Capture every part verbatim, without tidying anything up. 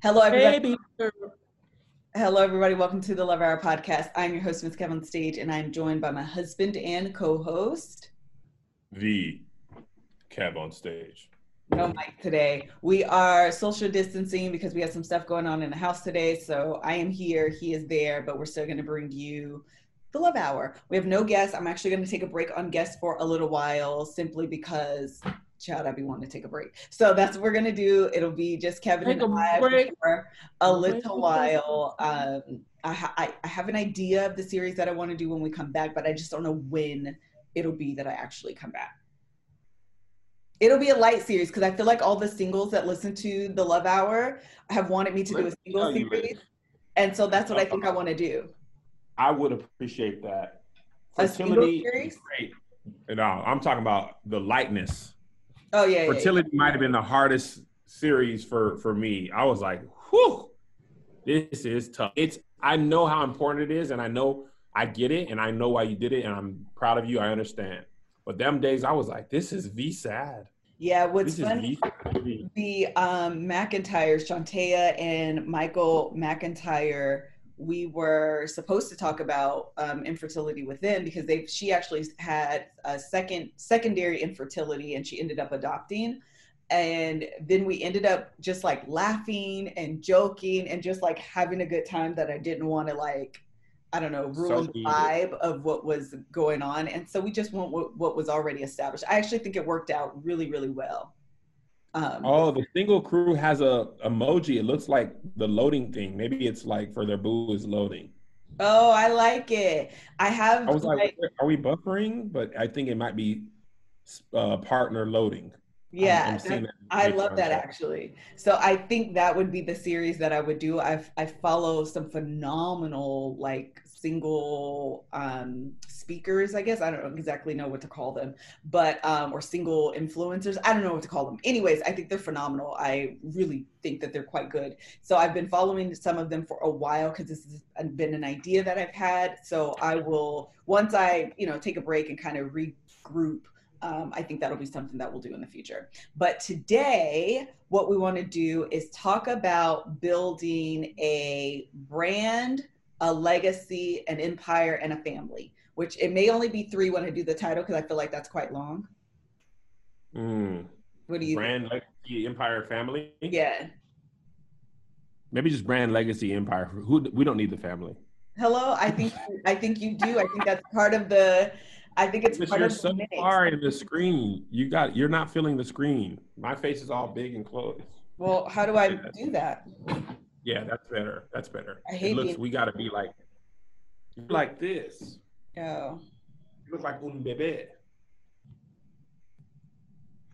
Hello, everybody. Hey, Hello, everybody. Welcome to the Love Hour Podcast. I'm your host, Miz Kev on Stage, and I'm joined by my husband and co-host, The Kev on Stage. No mic today. We are social distancing because we have some stuff going on in the house today. So I am here, he is there, but we're still going to bring you the Love Hour. We have no guests. I'm actually going to take a break on guests for a little while simply because, child, I'd be wanting to take a break. So that's what we're going to do. It'll be just Kevin take and I break. for a little while. Um, I, ha- I have an idea of the series that I want to do when we come back, but I just don't know when it'll be that I actually come back. It'll be a light series because I feel like all the singles that listen to the Love Hour have wanted me to Let's do a single series. It. And so that's what uh, I think I want to do. I would appreciate that. A Fertility single series? Great. And, uh, I'm talking about the lightness. Oh, yeah. Fertility yeah, yeah. might have been the hardest series for, for me. I was like, whew, this is tough. It's I know how important it is, and I know I get it, and I know why you did it, and I'm proud of you. I understand. But them days, I was like, this is V sad. Yeah, what's this funny, the um, McIntyres, Shantea and Michael McIntyre, we were supposed to talk about um, infertility with them because they she actually had a second secondary infertility and she ended up adopting. And then we ended up just like laughing and joking and just like having a good time that I didn't want to like, I don't know, ruin so the vibe of what was going on. And so we just went with what was already established. I actually think it worked out really, really well. Um, oh, the single crew has a emoji. It looks like the loading thing. Maybe it's like for their boo is loading. Oh, I like it. I have- I was like, like are we buffering? But I think it might be uh, partner loading. Yeah, I'm, I'm that, that I love that actually. So I think that would be the series that I would do. I I follow some phenomenal like single um, speakers, I guess. I don't exactly know what to call them, but um, or single influencers. I don't know what to call them. Anyways, I think they're phenomenal. I really think that they're quite good. So I've been following some of them for a while because this has been an idea that I've had. So I will, once I, you know, take a break and kind of regroup, Um, I think that'll be something that we'll do in the future. But today, what we want to do is talk about building a brand, a legacy, an empire, and a family, which it may only be three when I do the title because I feel like that's quite long. Mm. What do you brand, think? Legacy, empire, family? Yeah. Maybe just brand, legacy, empire. Who, we don't need the family. Hello? I think I think you do. I think that's part of the... I think it's part you're of so mix. Far in the screen. You got you're not filling the screen. My face is all big and closed. Well, how do I do that? Yeah, that's better. That's better. I hate it. Looks, being- we gotta be like like this. Oh. You look like un bebe.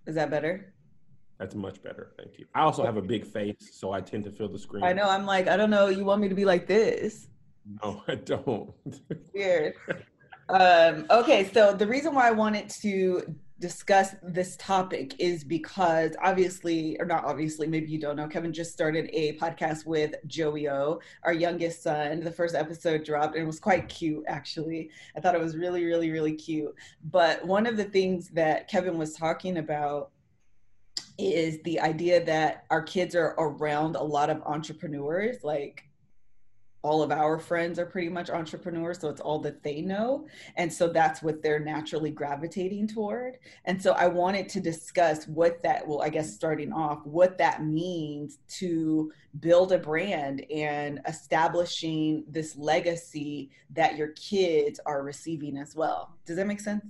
Is that better? That's much better. Thank you. I also have a big face, so I tend to fill the screen. I know. I'm like, I don't know. You want me to be like this? No, I don't. Weird. Um, okay, so the reason why I wanted to discuss this topic is because obviously, or not obviously, maybe you don't know, Kevin just started a podcast with Joey O, our youngest son. The first episode dropped and it was quite cute, actually. I thought it was really, really, really cute. But one of the things that Kevin was talking about is the idea that our kids are around a lot of entrepreneurs, like all of our friends are pretty much entrepreneurs, so it's all that they know. And so that's what they're naturally gravitating toward. And so I wanted to discuss what that, well, I guess starting off, what that means to build a brand and establishing this legacy that your kids are receiving as well. Does that make sense?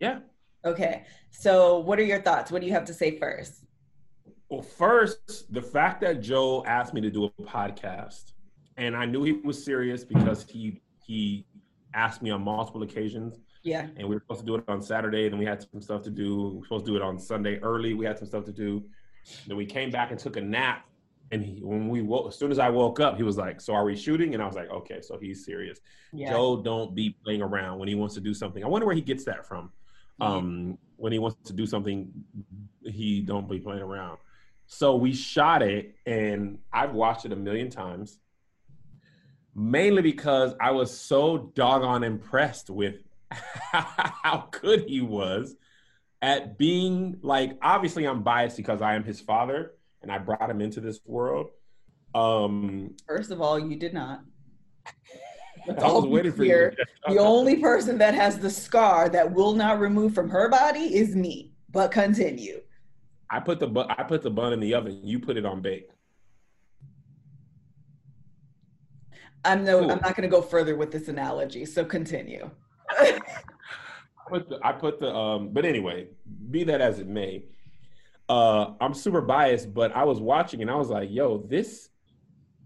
Yeah. Okay. So what are your thoughts? What do you have to say first? Well, first, the fact that Joe asked me to do a podcast, and I knew he was serious because he he asked me on multiple occasions. Yeah. And we were supposed to do it on Saturday, then we had some stuff to do. We were supposed to do it on Sunday early. We had some stuff to do. Then we came back and took a nap. And he, when we woke, as soon as I woke up, he was like, "So are we shooting?" And I was like, "Okay, so he's serious." Yeah. Joe don't be playing around when he wants to do something. I wonder where he gets that from. Um, when he wants to do something, he don't be playing around. So we shot it, and I've watched it a million times, mainly because I was so doggone impressed with how good he was at being, like, obviously I'm biased because I am his father and I brought him into this world. Um, First of all, you did not. I was waiting for you. The only person that has the scar that will not remove from her body is me. But continue. I put the bu- I put the bun in the oven. You put it on bake. I'm no. Cool. I'm not going to go further with this analogy. So continue. I put the. I put the um, but anyway, be that as it may, uh, I'm super biased. But I was watching and I was like, "Yo, this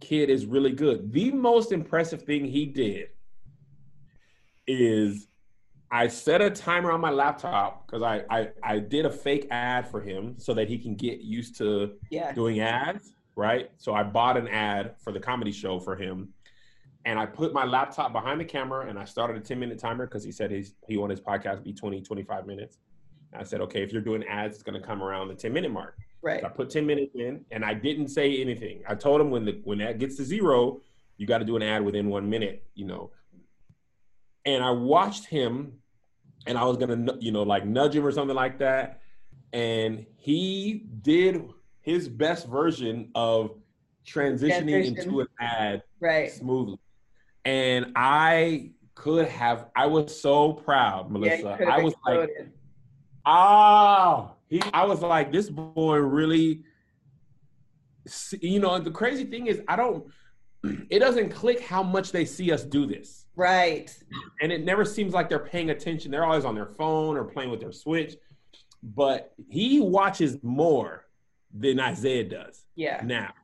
kid is really good." The most impressive thing he did is I set a timer on my laptop because I, I I did a fake ad for him so that he can get used to yeah. doing ads, right? So I bought an ad for the comedy show for him, and I put my laptop behind the camera and I started a ten minute timer because he said he's, he wanted his podcast to be twenty, twenty-five minutes. And I said, okay, if you're doing ads, it's going to come around the ten minute mark. Right. So I put ten minutes in and I didn't say anything. I told him when the when that gets to zero, you got to do an ad within one minute, you know. And I watched him and I was going to, you know, like nudge him or something like that. And he did his best version of transitioning Transition. into an ad right. smoothly. And I could have, I was so proud, Melissa. Yeah, I was exploded. like, ah. Oh. He, I was like, this boy really, you know, the crazy thing is I don't, it doesn't click how much they see us do this. Right. And it never seems like they're paying attention. They're always on their phone or playing with their Switch. But he watches more than Isaiah does. Yeah. Now,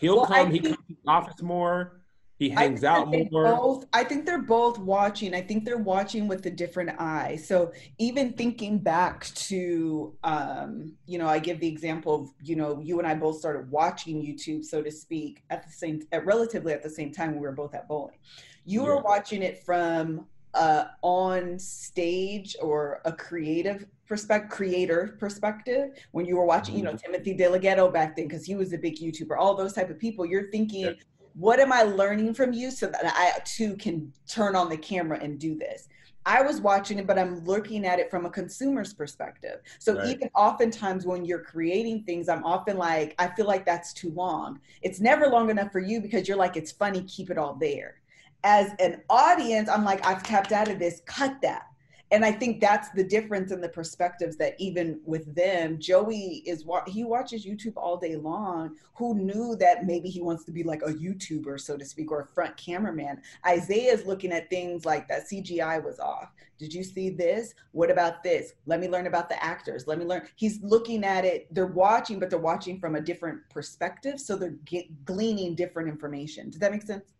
he'll well, come, I he think, comes to the office more. He hangs out more. Both, I think they're both watching. I think they're watching with a different eye. So even thinking back to, um, you know, I give the example of, you know, you and I both started watching YouTube, so to speak, at the same, at relatively at the same time when we were both at bowling. You yeah. were watching it from uh, on stage or a creative perspective, creator perspective. When you were watching, mm-hmm. you know, Timothy DeLaGhetto back then, because he was a big YouTuber, all those type of people, you're thinking, yeah. what am I learning from you so that I too can turn on the camera and do this? I was watching it, but I'm looking at it from a consumer's perspective. So right. even oftentimes when you're creating things, I'm often like, I feel like that's too long. It's never long enough for you because you're like, it's funny, keep it all there. As an audience, I'm like, I've tapped out of this, cut that. And I think that's the difference in the perspectives that even with them, Joey is, wa- he watches YouTube all day long. Who knew that maybe he wants to be like a YouTuber, so to speak, or a front cameraman. Isaiah is looking at things like that C G I was off. Did you see this? What about this? Let me learn about the actors. Let me learn. He's looking at it. They're watching, but they're watching from a different perspective. So they're get, gleaning different information. Does that make sense?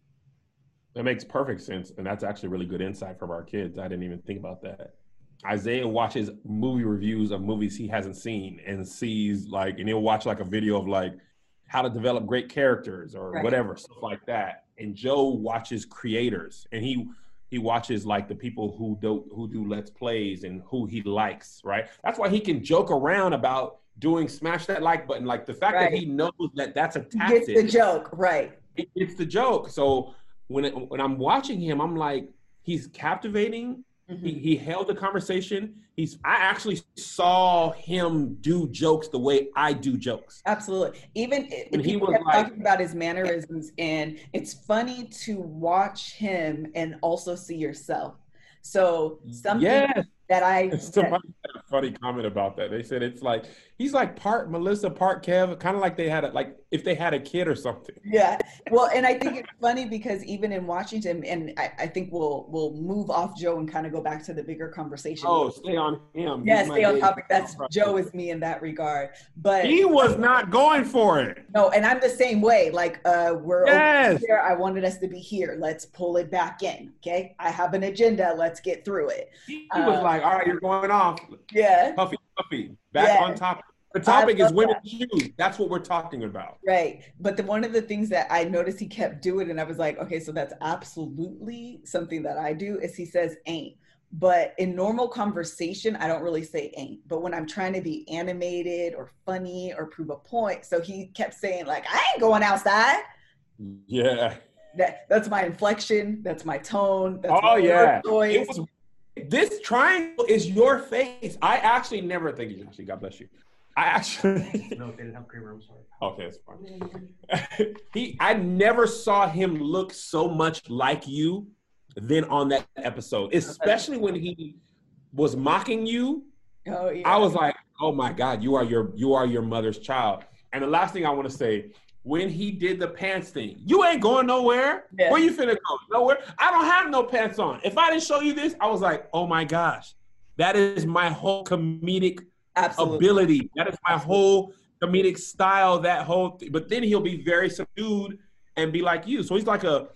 That makes perfect sense. And that's actually really good insight from our kids. I didn't even think about that. Isaiah watches movie reviews of movies he hasn't seen and sees like, and he'll watch like a video of like how to develop great characters or right. whatever, stuff like that. And Joe watches creators and he he watches like the people who do, who do Let's Plays and who he likes, right? That's why he can joke around about doing smash that like button. Like the fact right. that he knows that that's a tactic. It's the joke, right. It, it's the joke. So When it, when I'm watching him, I'm like, he's captivating. Mm-hmm. He, he held the conversation. He's I actually saw him do jokes the way I do jokes. Absolutely. Even when he was like, talking about his mannerisms, and it's funny to watch him and also see yourself. So something yes. that I. Somebody that, had a funny comment about that. They said it's like he's like part Melissa, part Kev, kind of like they had a, like if they had a kid or something. Yeah, well, and I think it's funny because even in Washington, and I, I think we'll we'll move off Joe and kind of go back to the bigger conversation. Oh, stay on him. Yeah, stay on topic. That's Joe is me in that regard, but he was not going for it. No, and I'm the same way. Like uh, we're yes. over here. I wanted us to be here. Let's pull it back in. Okay, I have an agenda. Let's get through it. He um, was like, all right, you're going off. Yeah. Puffy, puffy, back yeah. on topic. The topic is women's that. shoes. That's what we're talking about. Right. But the, one of the things that I noticed he kept doing, and I was like, okay, so that's absolutely something that I do, is he says ain't. But in normal conversation, I don't really say ain't. But when I'm trying to be animated or funny or prove a point, so he kept saying like, I ain't going outside. Yeah. That, that's my inflection. That's my tone. That's oh, my yeah. voice. This triangle is your face. I actually never think you actually. God bless you. I actually. No, they didn't have creamer. I'm sorry. Okay, it's fine. he, I never saw him look so much like you than on that episode, especially when he was mocking you. Oh, yeah. I was like, oh my God, you are your you are your mother's child. And the last thing I want to say. When he did the pants thing, you ain't going nowhere. Yeah. Where you finna go? Nowhere. I don't have no pants on. If I didn't show you this, I was like, oh my gosh, that is my whole comedic Absolutely. ability. That is my whole comedic style, that whole thing. But then he'll be very subdued and be like you. So he's like a,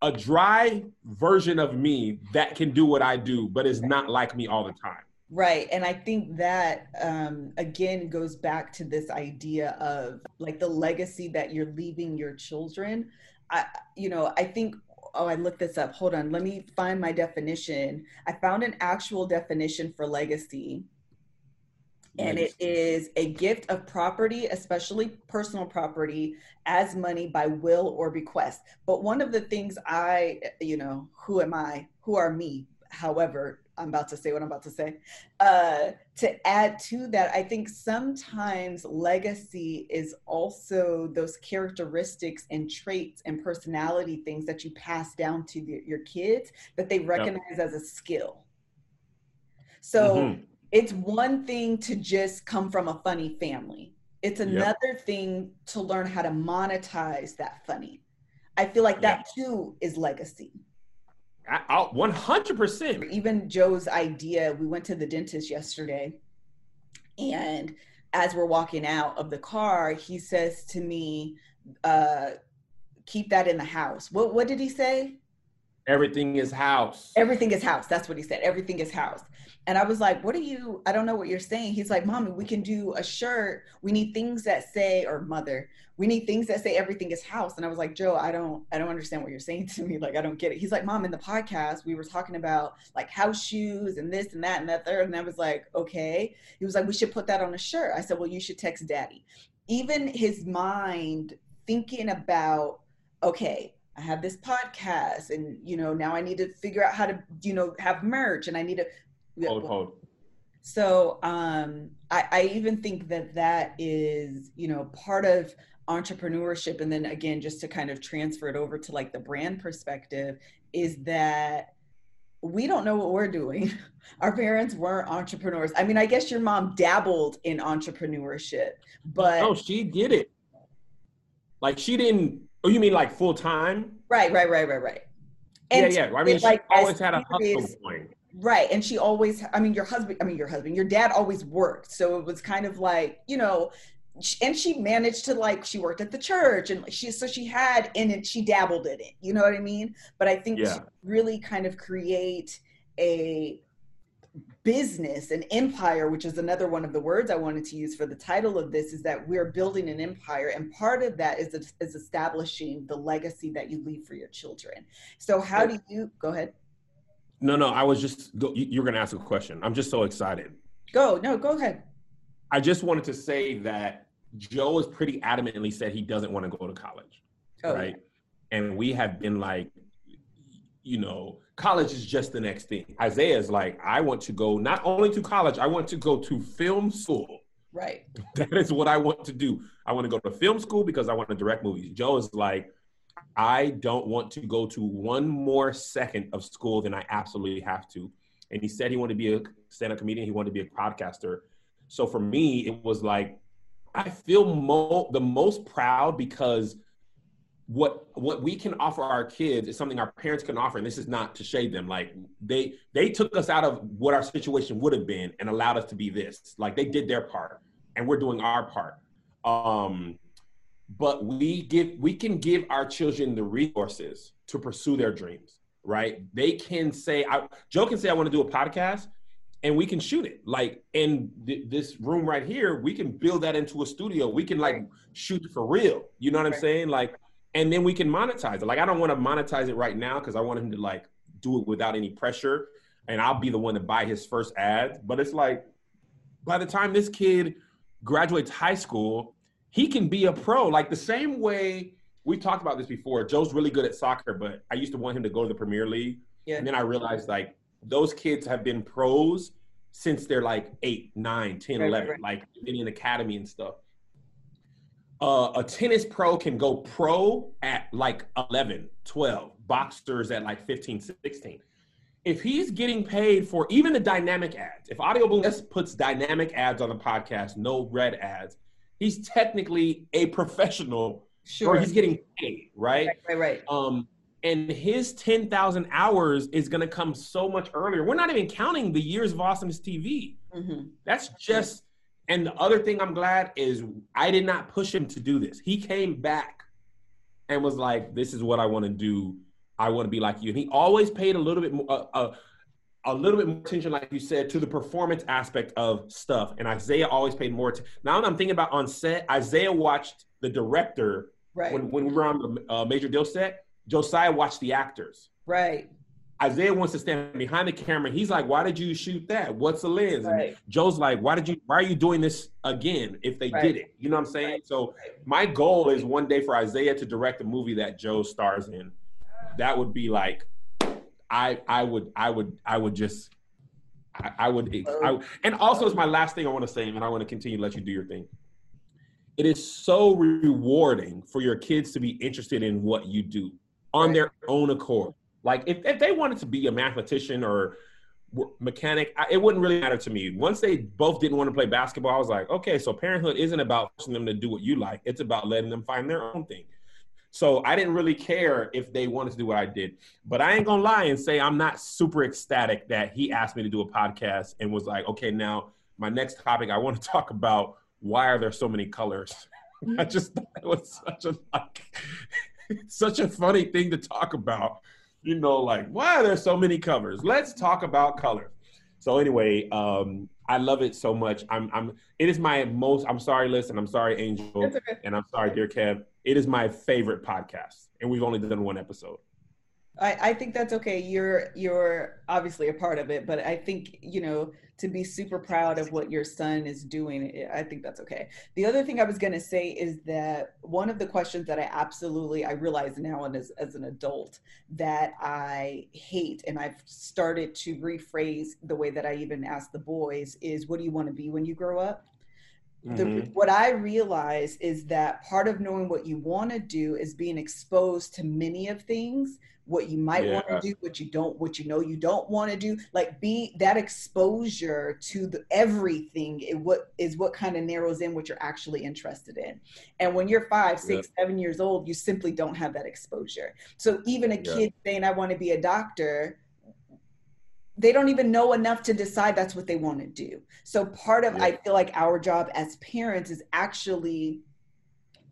a dry version of me that can do what I do, but is not like me all the time. Right. And I think that, um, again, goes back to this idea of like the legacy that you're leaving your children. I, you know, I think, oh, I looked this up. Hold on. Let me find my definition. I found an actual definition for legacy. And it is a gift of property, especially personal property, as money by will or bequest. But one of the things I, you know, who am I? Who are me? However, I'm about to say what I'm about to say. Uh, to add to that, I think sometimes legacy is also those characteristics and traits and personality things that you pass down to the, your kids that they recognize yep. as a skill. So mm-hmm. it's one thing to just come from a funny family. It's another yep. thing to learn how to monetize that funny. I feel like that yep. too is legacy. I, one hundred percent. Even Joe's idea, we went to the dentist yesterday, and as we're walking out of the car, he says to me, uh, keep that in the house. What, what did he say? Everything is house. Everything is house. That's what he said. Everything is house. And I was like, what are you, I don't know what you're saying. He's like, mommy, we can do a shirt. We need things that say, or mother, we need things that say everything is house. And I was like, Joe, I don't, I don't understand what you're saying to me. Like, I don't get it. He's like, mom, in the podcast, we were talking about like house shoes and this and that and that third. And I was like, okay. He was like, we should put that on a shirt. I said, well, you should text daddy. Even his mind thinking about, okay, I have this podcast and, you know, now I need to figure out how to, you know, have merch and I need to. Hold, hold. So um, I, I even think that that is, you know, part of entrepreneurship. And then again, just to kind of transfer it over to like the brand perspective is that we don't know what we're doing. Our parents weren't entrepreneurs. I mean, I guess your mom dabbled in entrepreneurship, but. No, she did it. Like she didn't. Oh, you mean like full time? Right, right, right, right, right. And yeah, yeah. I mean, she like always had a hustle going. Right, and she always. I mean, your husband. I mean, your husband. Your dad always worked, so it was kind of like you know, and she managed to like she worked at the church, and she so she had in it. She dabbled in it. You know what I mean? But I think yeah. she really kind of create a business, an empire, which is another one of the words I wanted to use for the title of this, is that we're building an empire. And part of that is, is establishing the legacy that you leave for your children. So how do you, go ahead. No, no, I was just, you're going to ask a question. I'm just so excited. Go, no, go ahead. I just wanted to say that Joe has pretty adamantly said he doesn't want to go to college, oh, right? Yeah. And we have been like, you know, college is just the next thing. Isaiah is like, I want to go not only to college, I want to go to film school. Right. That is what I want to do. I want to go to film school because I want to direct movies. Joe is like, I don't want to go to one more second of school than I absolutely have to. And he said he wanted to be a stand-up comedian. He wanted to be a podcaster. So for me, it was like, I feel mo- the most proud because what what we can offer our kids is something our parents can offer. And this is not to shade them. Like they they took us out of what our situation would have been and allowed us to be this. Like they did their part and we're doing our part. Um, but we give we can give our children the resources to pursue their dreams, right? They can say, I, Joe can say, I want to do a podcast and we can shoot it. Like in th- this room right here, we can build that into a studio. We can like shoot it for real. You know what I'm saying? Like, and then we can monetize it. Like, I don't want to monetize it right now because I want him to like do it without any pressure. And I'll be the one to buy his first ads. But it's like, by the time this kid graduates high school, he can be a pro. Like the same way, we talked about this before, Joe's really good at soccer, but I used to want him to go to the Premier League. Yeah. And then I realized like those kids have been pros since they're like eight, nine, ten, right, eleven, right. Like in an academy and stuff. Uh, a tennis pro can go pro at like eleven, twelve, boxers at like fifteen, sixteen. If he's getting paid for even the dynamic ads, if Audioboom puts dynamic ads on the podcast, no red ads, he's technically a professional, sure, or he's getting paid, right? Right, right, right. Um, and his ten thousand hours is gonna come so much earlier. We're not even counting the years of Awesomeness T V. Mm-hmm. That's just, and the other thing I'm glad is I did not push him to do this. He came back and was like, this is what I want to do. I want to be like you. And he always paid a little bit more, uh, uh, a little bit more attention, like you said, to the performance aspect of stuff. And Isaiah always paid more attention. Now that I'm thinking about on set, Isaiah watched the director. Right. When, when we were on the uh, Major Deal set, Josiah watched the actors. Right. Isaiah wants to stand behind the camera. He's like, why did you shoot that? What's the lens? Right. And Joe's like, why did you, why are you doing this again if they right. did it? You know what I'm saying? Right. So my goal is one day for Isaiah to direct a movie that Joe stars in. That would be like, I I would, I would, I would just, I, I would, I, and also it's my last thing I want to say, and I want to continue to let you do your thing. It is so rewarding for your kids to be interested in what you do on right. their own accord. Like if, if they wanted to be a mathematician or mechanic, I, it wouldn't really matter to me. Once they both didn't want to play basketball, I was like, okay, so parenthood isn't about forcing them to do what you like. It's about letting them find their own thing. So I didn't really care if they wanted to do what I did, but I ain't gonna lie and say I'm not super ecstatic that he asked me to do a podcast and was like, okay, now my next topic, I want to talk about why are there so many colors? I just thought it was such a, like, such a funny thing to talk about. You know, like, why are there so many covers? Let's talk about color. So anyway, um, I love it so much. I'm, I'm, it is my most, I'm sorry, Liz, and I'm sorry, Angel, okay. and I'm sorry, dear Kev. It is my favorite podcast, and we've only done one episode. I, I think that's okay. You're, you're obviously a part of it, but I think, you know, to be super proud of what your son is doing, I think that's okay. The other thing I was going to say is that one of the questions that I absolutely, I realize now and as, as an adult that I hate, and I've started to rephrase the way that I even ask the boys is, what do you want to be when you grow up? The, mm-hmm. What I realize is that part of knowing what you want to do is being exposed to many of things, what you might yeah. want to do, what you don't, what you know you don't want to do, like be that exposure to the, everything is what is what kind of narrows in what you're actually interested in. And when you're five, six, yeah. seven years old, you simply don't have that exposure. So even a yeah. kid saying, I want to be a doctor, they don't even know enough to decide that's what they want to do. So part of, yeah. I feel like our job as parents is actually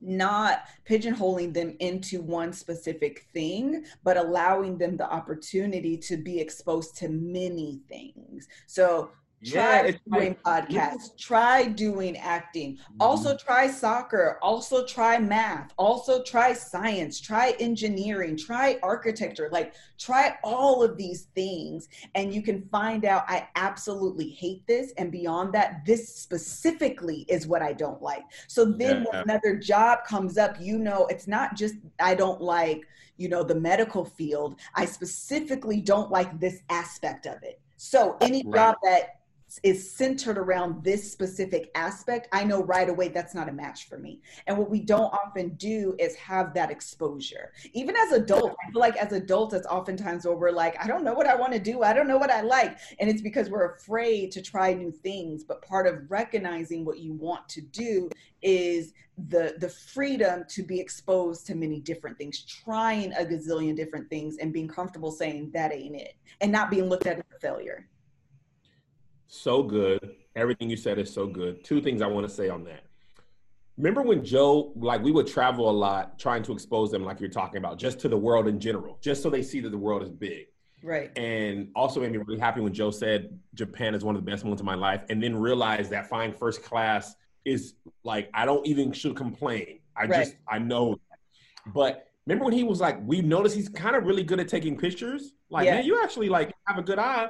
not pigeonholing them into one specific thing, but allowing them the opportunity to be exposed to many things. So try yeah, doing like, podcasts, yeah. try doing acting, mm-hmm. also try soccer, also try math, also try science, try engineering, try architecture, like try all of these things. And you can find out, I absolutely hate this. And beyond that, this specifically is what I don't like. So then yeah. when another job comes up, you know, it's not just, I don't like, you know, the medical field. I specifically don't like this aspect of it. So any right. job that is centered around this specific aspect, I know right away that's not a match for me. And what we don't often do is have that exposure. Even as adults, I feel like as adults, it's oftentimes where we're like, I don't know what I want to do. I don't know what I like. And it's because we're afraid to try new things. But part of recognizing what you want to do is the the freedom to be exposed to many different things, trying a gazillion different things and being comfortable saying that ain't it and not being looked at as a failure. So good. Everything you said is so good. Two things I want to say on that. Remember when Joe, like we would travel a lot, trying to expose them, like you're talking about, just to the world in general, just so they see that the world is big. Right. And also made me really happy when Joe said, Japan is one of the best moments of my life. And then realized that flying first class is like, I don't even should complain. I right. just, I know. But remember when he was like, we noticed he's kind of really good at taking pictures. Like, yeah. man, you actually like have a good eye.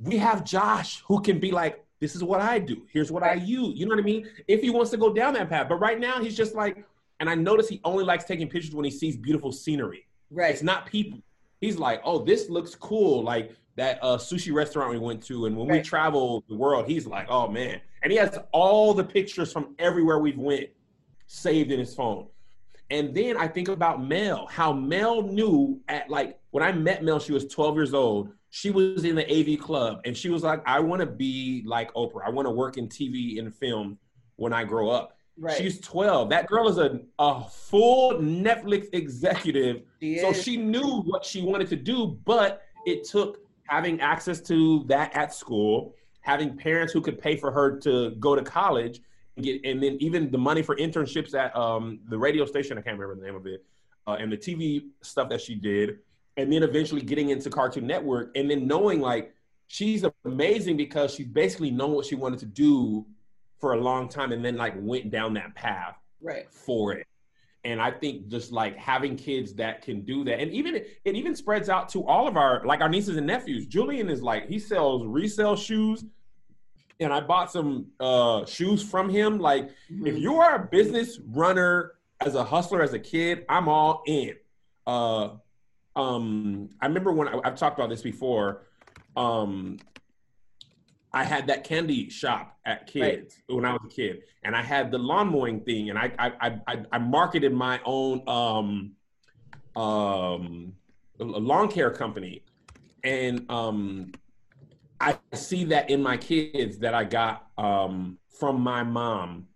We have Josh who can be like, this is what I do. Here's what I use. You know what I mean? If he wants to go down that path. But right now he's just like, and I notice he only likes taking pictures when he sees beautiful scenery. Right. It's not people. He's like, oh, this looks cool. Like that uh, sushi restaurant we went to. And when right. we travel the world, he's like, oh man. And he has all the pictures from everywhere we've went saved in his phone. And then I think about Mel, how Mel knew at like, when I met Mel, she was twelve years old. She was in the A V club and she was like, I want to be like Oprah. I want to work in T V and film when I grow up. Right. She's twelve. That girl is a, a full Netflix executive. She so she knew what she wanted to do, but it took having access to that at school, having parents who could pay for her to go to college and get, and then even the money for internships at um, the radio station, I can't remember the name of it, uh, and the T V stuff that she did. And then eventually getting into Cartoon Network and then knowing like, she's amazing because she's basically known what she wanted to do for a long time and then like went down that path right. for it. And I think just like having kids that can do that. And even, it even spreads out to all of our, like our nieces and nephews. Julian is like, he sells resale shoes. And I bought some uh, shoes from him. Like mm-hmm. if you are a business runner as a hustler, as a kid, I'm all in. Uh, Um, I remember when I, I've talked about this before, um, I had that candy shop at kids right. when I was a kid and I had the lawn mowing thing and I, I, I, I marketed my own, um, um, lawn care company. And, um, I see that in my kids that I got, um, from my mom.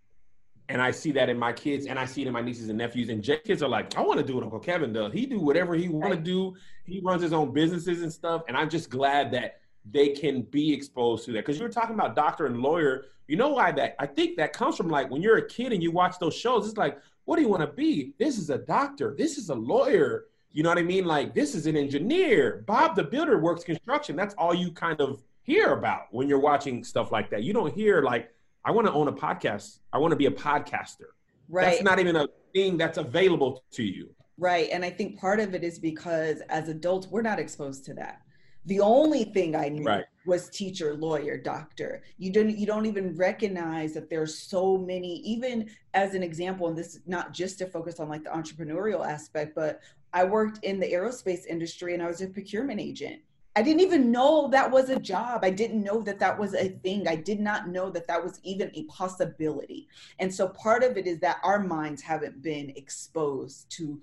And I see that in my kids and I see it in my nieces and nephews. And Jay kids are like, I want to do what Uncle Kevin does. He do whatever he want to do. He runs his own businesses and stuff. And I'm just glad that they can be exposed to that. Because you were talking about doctor and lawyer. You know why that? I think that comes from like when you're a kid and you watch those shows, it's like, what do you want to be? This is a doctor. This is a lawyer. You know what I mean? Like this is an engineer. Bob the Builder works construction. That's all you kind of hear about when you're watching stuff like that. You don't hear like, I want to own a podcast. I want to be a podcaster. Right. That's not even a thing that's available to you. Right. And I think part of it is because as adults, we're not exposed to that. The only thing I knew right. was teacher, lawyer, doctor. You didn't, you don't even recognize that there's so many, even as an example, and this is not just to focus on like the entrepreneurial aspect, but I worked in the aerospace industry and I was a procurement agent. I didn't even know that was a job. I didn't know that that was a thing. I did not know that that was even a possibility. And so part of it is that our minds haven't been exposed to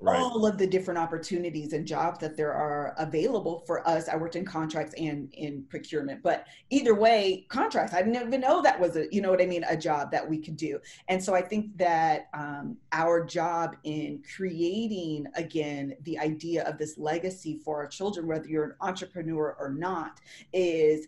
right. all of the different opportunities and jobs that there are available for us. I worked in contracts and in procurement, but either way, contracts, I didn't even know that was a, you know what I mean, a job that we could do. And so I think that um, our job in creating, again, the idea of this legacy for our children, whether you're an entrepreneur or not, is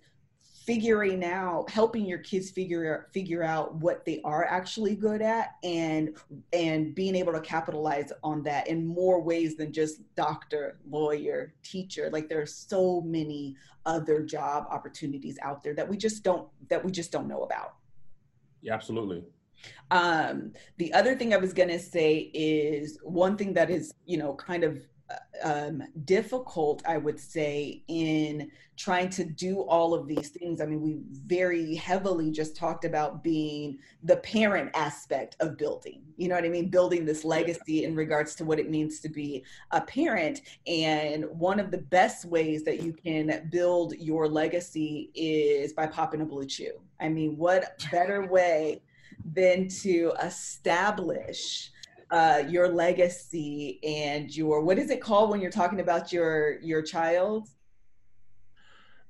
figuring out, helping your kids figure figure out what they are actually good at and and being able to capitalize on that in more ways than just doctor, lawyer, teacher. Like there are so many other job opportunities out there that we just don't that we just don't know about. Yeah, absolutely. Um, the other thing I was gonna say is one thing that is, you know, kind of um, difficult, I would say, in trying to do all of these things. I mean, we very heavily just talked about being the parent aspect of building, you know what I mean? Building this legacy in regards to what it means to be a parent. And one of the best ways that you can build your legacy is by popping a Blue Chew. I mean, what better way than to establish Uh, your legacy and your, what is it called when you're talking about your your child?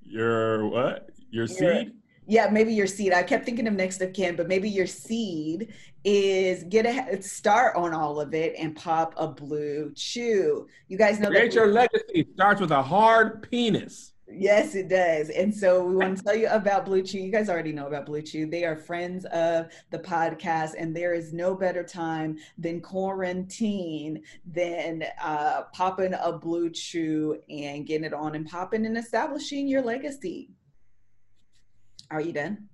Your what? Your, your seed? Yeah, maybe your seed. I kept thinking of next of kin, but maybe your seed is get a start on all of it and pop a Blue Chew. You guys know Create that- your legacy starts with a hard penis. Yes, it does. And so we want to tell you about Blue Chew. You guys already know about Blue Chew. They are friends of the podcast, and there is no better time than quarantine than uh, popping a Blue Chew and getting it on and popping and establishing your legacy. Are you done?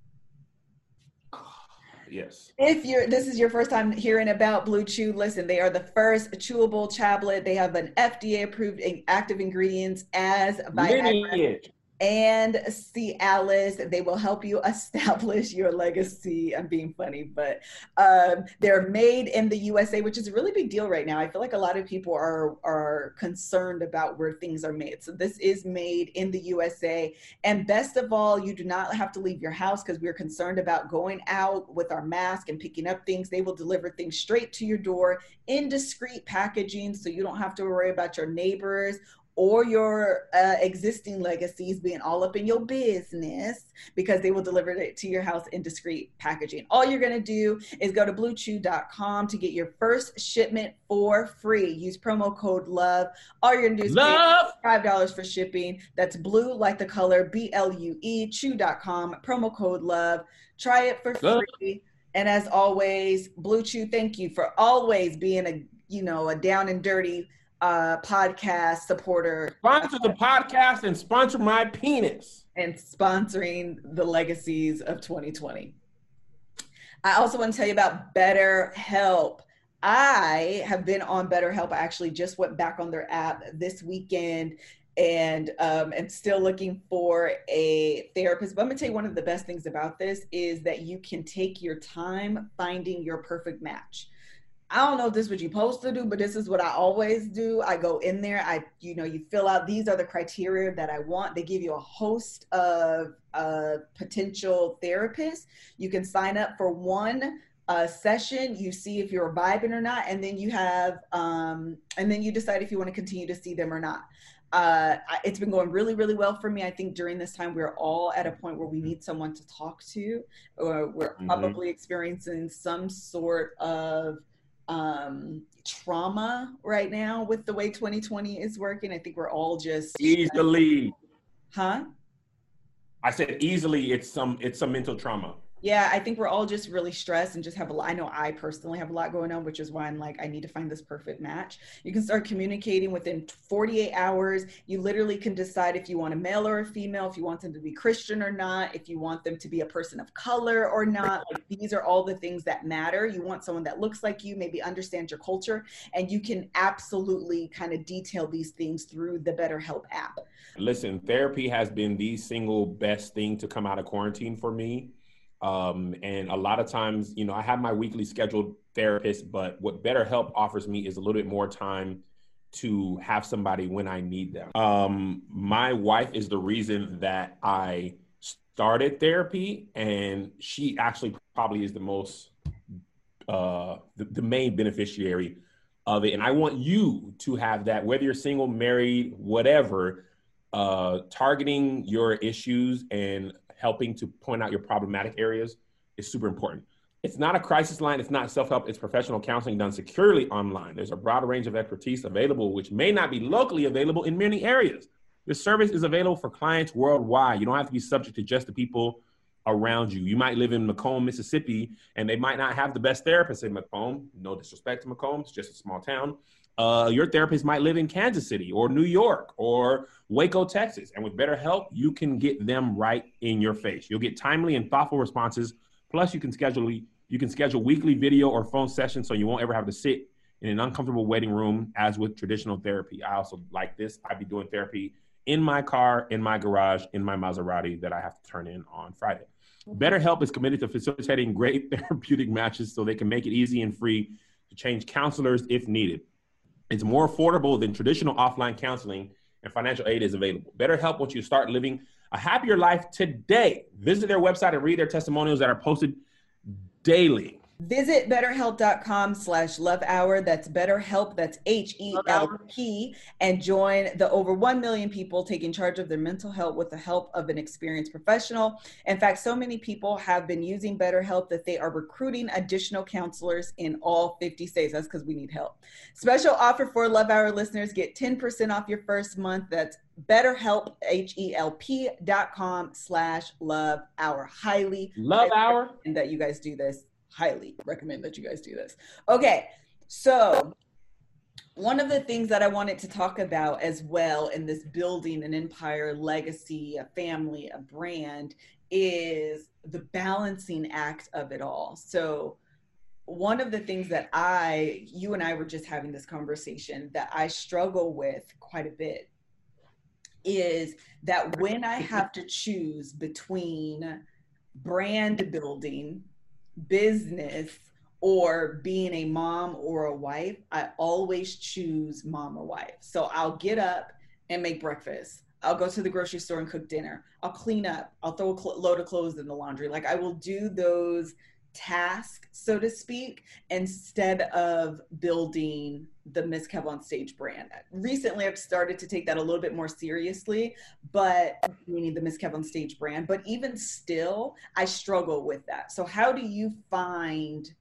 Yes. If you're, this is your first time hearing about Blue Chew, listen, they are the first chewable tablet. They have an F D A approved active ingredients as Viagra and Cialis. They will help you establish your legacy. I'm being funny, but um, they're made in the U S A, which is a really big deal right now. I feel like a lot of people are, are concerned about where things are made. So this is made in the U S A. And best of all, you do not have to leave your house because we're concerned about going out with our mask and picking up things. They will deliver things straight to your door in discreet packaging. So you don't have to worry about your neighbors or your uh, existing legacies being all up in your business, because they will deliver it to your house in discreet packaging. All you're gonna do is go to blue chew dot com to get your first shipment for free. Use promo code LOVE. All you're gonna do is love. Pay five dollars for shipping. That's blue like the color, B L U E, chew dot com, promo code LOVE. Try it for love. free. And as always, Blue Chew, thank you for always being a, you know, a down and dirty uh podcast supporter, sponsor the podcast and sponsor my penis and sponsoring the legacies of twenty twenty. I also want to tell you about BetterHelp. I have been on BetterHelp. I actually just went back on their app this weekend and um am still looking for a therapist, but I'm gonna tell you one of the best things about this is that you can take your time finding your perfect match. I don't know if this is what you're supposed to do, but this is what I always do. I go in there, I, you know, you fill out, these are the criteria that I want. They give you a host of uh, potential therapists. You can sign up for one uh, session. You see if you're vibing or not. And then you have, um, and then you decide if you want to continue to see them or not. Uh, it's been going really, really well for me. I think during this time, we're all at a point where we need someone to talk to, or we're mm-hmm. probably experiencing some sort of um trauma right now with the way twenty twenty is working. I think we're all just easily huh I said easily it's some it's some mental trauma. Yeah, I think we're all just really stressed and just have a lot. I know I personally have a lot going on, which is why I'm like, I need to find this perfect match. You can start communicating within forty-eight hours. You literally can decide if you want a male or a female, if you want them to be Christian or not, if you want them to be a person of color or not. Like, these are all the things that matter. You want someone that looks like you, maybe understands your culture, and you can absolutely kind of detail these things through the BetterHelp app. Listen, therapy has been the single best thing to come out of quarantine for me. Um, and a lot of times, you know, I have my weekly scheduled therapist, but what BetterHelp offers me is a little bit more time to have somebody when I need them. Um, my wife is the reason that I started therapy, and she actually probably is the most, uh, the, the main beneficiary of it. And I want you to have that, whether you're single, married, whatever, uh, targeting your issues and helping to point out your problematic areas is super important. It's not a crisis line. It's not self-help. It's professional counseling done securely online. There's a broad range of expertise available, which may not be locally available in many areas. This service is available for clients worldwide. You don't have to be subject to just the people around you. You might live in Macomb, Mississippi, and they might not have the best therapist in Macomb. No disrespect to Macomb. It's just a small town. Uh, your therapist might live in Kansas City or New York or Waco, Texas. And with BetterHelp, you can get them right in your face. You'll get timely and thoughtful responses. Plus, you can schedule you can schedule weekly video or phone sessions, so you won't ever have to sit in an uncomfortable waiting room, as with traditional therapy. I also like this. I'd be doing therapy in my car, in my garage, in my Maserati that I have to turn in on Friday. BetterHelp is committed to facilitating great therapeutic matches so they can make it easy and free to change counselors if needed. It's more affordable than traditional offline counseling, and financial aid is available. BetterHelp wants you to start living a happier life today. Visit their website and read their testimonials that are posted daily. Visit BetterHelp.com slash Love Hour. That's BetterHelp. That's H E L P. And join the over one million people taking charge of their mental health with the help of an experienced professional. In fact, so many people have been using BetterHelp that they are recruiting additional counselors in all fifty states. That's because we need help. Special offer for Love Hour listeners. Get ten percent off your first month. That's BetterHelp, H E L P dot com slash Love Hour. Highly Love Hour. And that you guys do this. Highly recommend that you guys do this. Okay, so one of the things that I wanted to talk about as well in this building an empire, legacy, a family, a brand, is the balancing act of it all. So one of the things that I, you and I were just having this conversation that I struggle with quite a bit is that when I have to choose between brand building, business, or being a mom or a wife, I always choose mom or wife. So I'll get up and make breakfast. I'll go to the grocery store and cook dinner. I'll clean up. I'll throw a cl- load of clothes in the laundry. Like I will do those tasks, so to speak, instead of building the Miz Kev on Stage brand. Recently, I've started to take that a little bit more seriously, but meaning the Miz Kev on Stage brand, but even still, I struggle with that. So how do you find,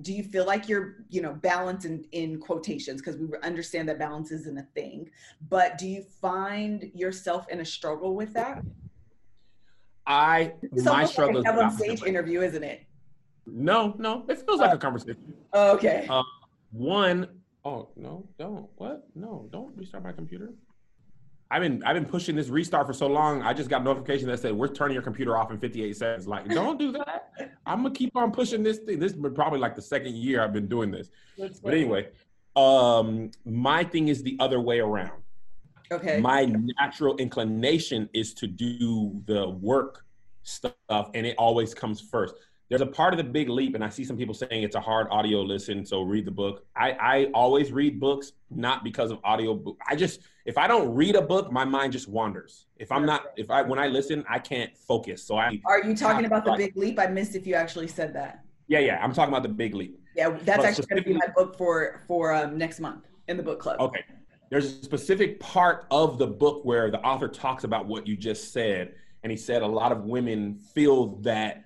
do you feel like you're, you know, balance in, in quotations, because we understand that balance isn't a thing, but do you find yourself in a struggle with that? I, it's my struggle like a Kev on Stage interview, isn't it? No, no, it feels oh. like a conversation. Oh, okay. Um, one, oh no, don't what? No, don't restart my computer. I've been I've been pushing this restart for so long. I just got a notification that said we're turning your computer off in fifty-eight seconds. Like, don't do that. I'm gonna keep on pushing this thing. This has been probably like the second year I've been doing this. That's but funny. Anyway, um, my thing is the other way around. Okay. My natural inclination is to do the work stuff, and it always comes first. There's a part of The Big Leap, and I see some people saying it's a hard audio listen, so read the book. I, I always read books, not because of audio book. I just, if I don't read a book, my mind just wanders. If I'm not, if I, when I listen, I can't focus. So I- Are you talking about The Big Leap? I missed if you actually said that. Yeah, yeah, I'm talking about The Big Leap. Yeah, that's but actually gonna be my book for, for um, next month in the book club. Okay, there's a specific part of the book where the author talks about what you just said, and he said a lot of women feel that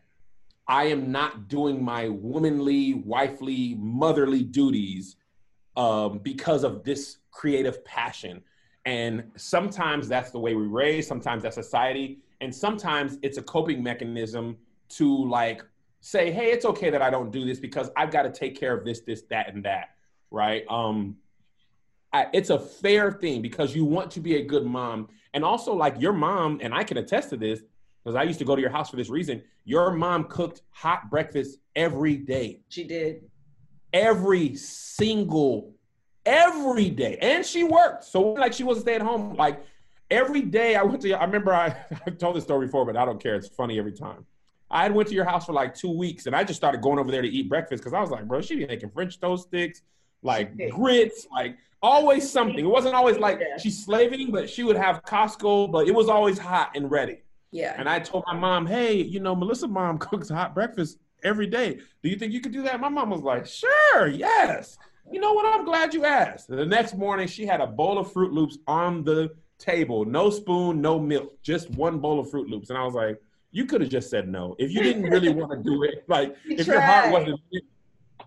I am not doing my womanly, wifely, motherly duties um, because of this creative passion. And sometimes that's the way we raise, sometimes that's society. And sometimes it's a coping mechanism to like say, hey, it's okay that I don't do this because I've got to take care of this, this, that, and that, right? Um, I, it's a fair thing because you want to be a good mom. And also like your mom, and I can attest to this, because I used to go to your house for this reason. Your mom cooked hot breakfast every day. She did. Every single, every day. And she worked. So like she wasn't staying home. Like every day I went to, I remember I, I've told this story before, but I don't care. It's funny every time. I had went to your house for like two weeks and I just started going over there to eat breakfast because I was like, bro, she be making French toast sticks, like grits, like always something. It wasn't always like she's slaving, but she would have Costco, but it was always hot and ready. Yeah. And I told my mom, hey, you know, Melissa's mom cooks hot breakfast every day. Do you think you could do that? My mom was like, sure, yes. You know what? I'm glad you asked. And the next morning, she had a bowl of Fruit Loops on the table. No spoon, no milk, just one bowl of Fruit Loops. And I was like, you could have just said no. If you didn't really want to do it, like you if tried. Your heart wasn't,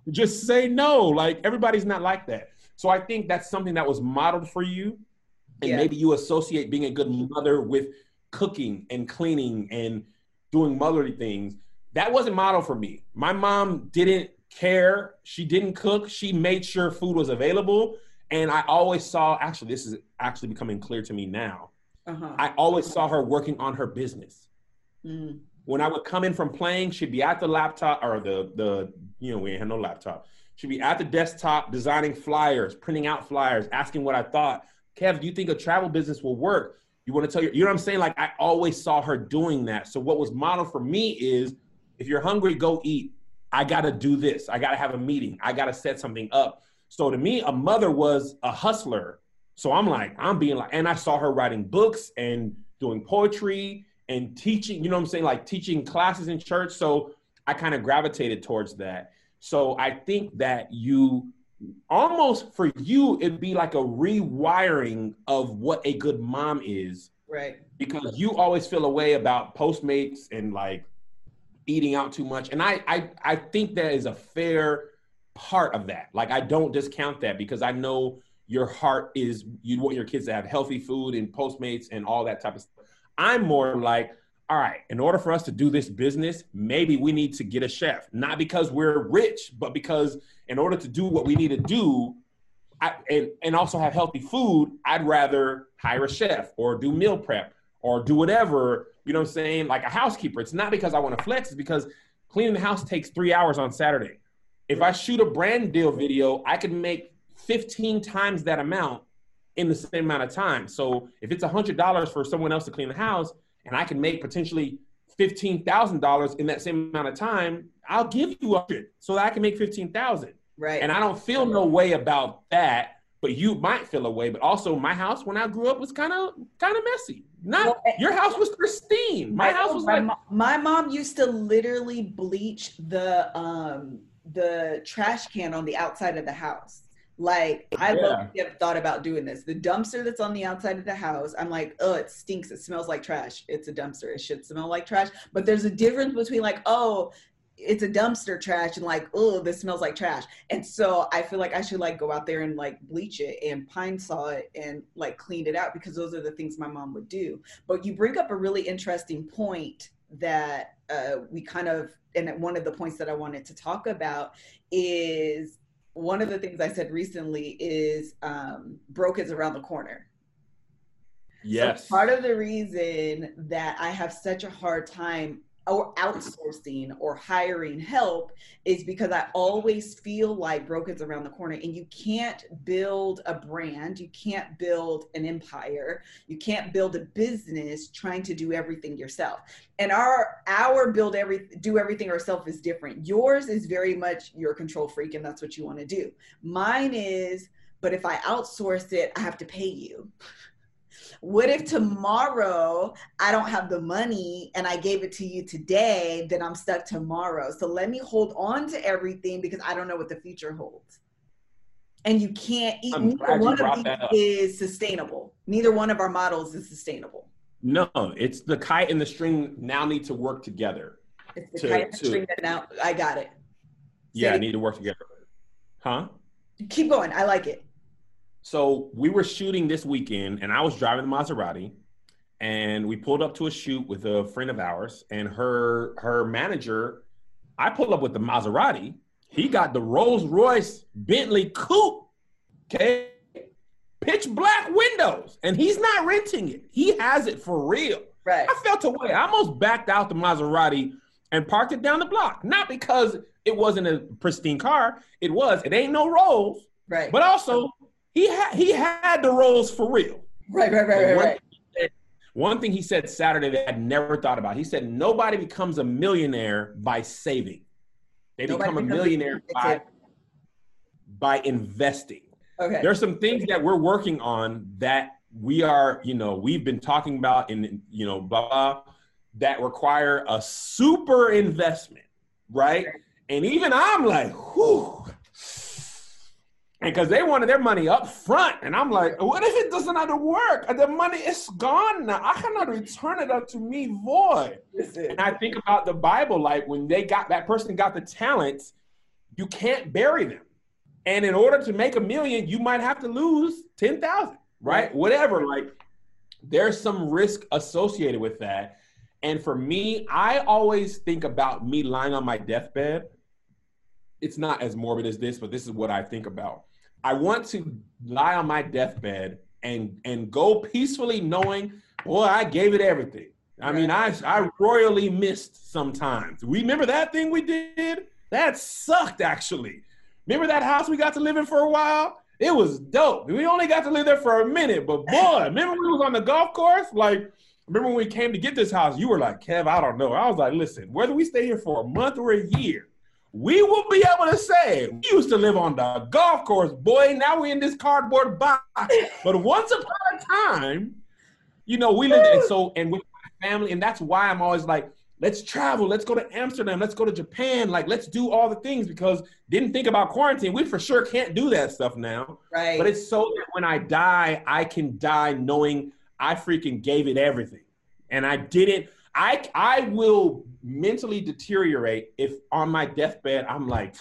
just say no. Like everybody's not like that. So I think that's something that was modeled for you. And yeah. Maybe you associate being a good mother with cooking and cleaning and doing motherly things. That wasn't model for me. My mom didn't care. She didn't cook. She made sure food was available. And I always saw, actually, this is actually becoming clear to me now. Uh-huh. I always saw her working on her business. Mm. When I would come in from playing, she'd be at the laptop or the, the you know, we ain't had no laptop. should be at the desktop designing flyers, printing out flyers, asking what I thought. Kev, do you think a travel business will work? You want to tell your, you know what I'm saying? Like, I always saw her doing that. So what was modeled for me is, if you're hungry, go eat. I got to do this. I got to have a meeting. I got to set something up. So to me, a mother was a hustler. So I'm like, I'm being like, and I saw her writing books and doing poetry and teaching, you know what I'm saying? Like teaching classes in church. So I kind of gravitated towards that. So I think that you almost, for you, it'd be like a rewiring of what a good mom is. Right. Because you always feel a way about Postmates and like eating out too much. And I, I, I think that is a fair part of that. Like, I don't discount that, because I know your heart is, you want your kids to have healthy food and Postmates and all that type of stuff. I'm more like, all right, in order for us to do this business, maybe we need to get a chef. Not because we're rich, but because in order to do what we need to do, I, and, and also have healthy food, I'd rather hire a chef or do meal prep or do whatever, you know what I'm saying? Like a housekeeper. It's not because I want to flex, it's because cleaning the house takes three hours on Saturday. If I shoot a brand deal video, I could make fifteen times that amount in the same amount of time. So if it's one hundred dollars for someone else to clean the house, and I can make potentially fifteen thousand dollars in that same amount of time, I'll give you one hundred so that I can make fifteen thousand. Right. And I don't feel no way about that, but you might feel a way. But also, my house when I grew up was kind of kind of messy. Not well, your house was pristine. My I house know, was my like- mom, my mom used to literally bleach the um the trash can on the outside of the house. Like, I yeah. love to have thought about doing this. The dumpster that's on the outside of the house, I'm like, oh, it stinks. It smells like trash. It's a dumpster. It should smell like trash. But there's a difference between like, oh, it's a dumpster trash, and like, oh, this smells like trash. And so I feel like I should like go out there and like bleach it and pine saw it and like clean it out, because those are the things my mom would do. But you bring up a really interesting point that uh, we kind of, and one of the points that I wanted to talk about is, one of the things I said recently is um, broke is around the corner. Yes. So part of the reason that I have such a hard time or outsourcing or hiring help is because I always feel like broke is around the corner, and you can't build a brand. You can't build an empire. You can't build a business trying to do everything yourself. And our, our build every, do everything ourselves is different. Yours is very much you're a control freak and that's what you want to do. Mine is, but if I outsource it, I have to pay you. What if tomorrow I don't have the money and I gave it to you today, then I'm stuck tomorrow. So let me hold on to everything because I don't know what the future holds. And you can't eat, neither one of these is sustainable. Neither one of our models is sustainable. No, it's the kite and the string now need to work together. It's the to, kite and the to, string that now, I got it. Say yeah, it. Need to work together. Huh? Keep going, I like it. So we were shooting this weekend and I was driving the Maserati, and we pulled up to a shoot with a friend of ours and her her manager. I pulled up with the Maserati. He got the Rolls Royce Bentley coupe, okay? Pitch black windows, and he's not renting it. He has it for real. Right. I felt away. I almost backed out the Maserati and parked it down the block. Not because it wasn't a pristine car. It was. It ain't no Rolls. Right. But also, He had he had the Rolls for real. Right, right, right, right, one, right. Thing said, one thing he said Saturday that I'd never thought about. He said, nobody becomes a millionaire by saving. They nobody become a millionaire by, by investing. Okay. There's some things that we're working on that we are, you know, we've been talking about in, you know, blah, blah, that require a super investment, right? Okay. And even I'm like, whew. And because they wanted their money up front. And I'm like, what if it doesn't have to work? The money is gone now. I cannot return it unto me void. And I think about the Bible, like when they got, that person got the talents, you can't bury them. And in order to make a million, you might have to lose ten thousand, right? right? Whatever, like there's some risk associated with that. And for me, I always think about me lying on my deathbed. It's not as morbid as this, but this is what I think about. I want to lie on my deathbed and and go peacefully knowing, boy, I gave it everything. I mean, I I royally missed sometimes. Remember that thing we did? That sucked, actually. Remember that house we got to live in for a while? It was dope. We only got to live there for a minute, but boy, remember we was on the golf course? Like, remember when we came to get this house, you were like, Kev, I don't know. I was like, listen, whether we stay here for a month or a year, we will be able to say, we used to live on the golf course, boy. Now we're in this cardboard box. But once upon a time, you know, we lived, and so, and with my family, and that's why I'm always like, let's travel. Let's go to Amsterdam. Let's go to Japan. Like, let's do all the things, because didn't think about quarantine. We for sure can't do that stuff now. Right. But it's so that when I die, I can die knowing I freaking gave it everything. And I didn't, I, I will mentally deteriorate if on my deathbed, I'm like,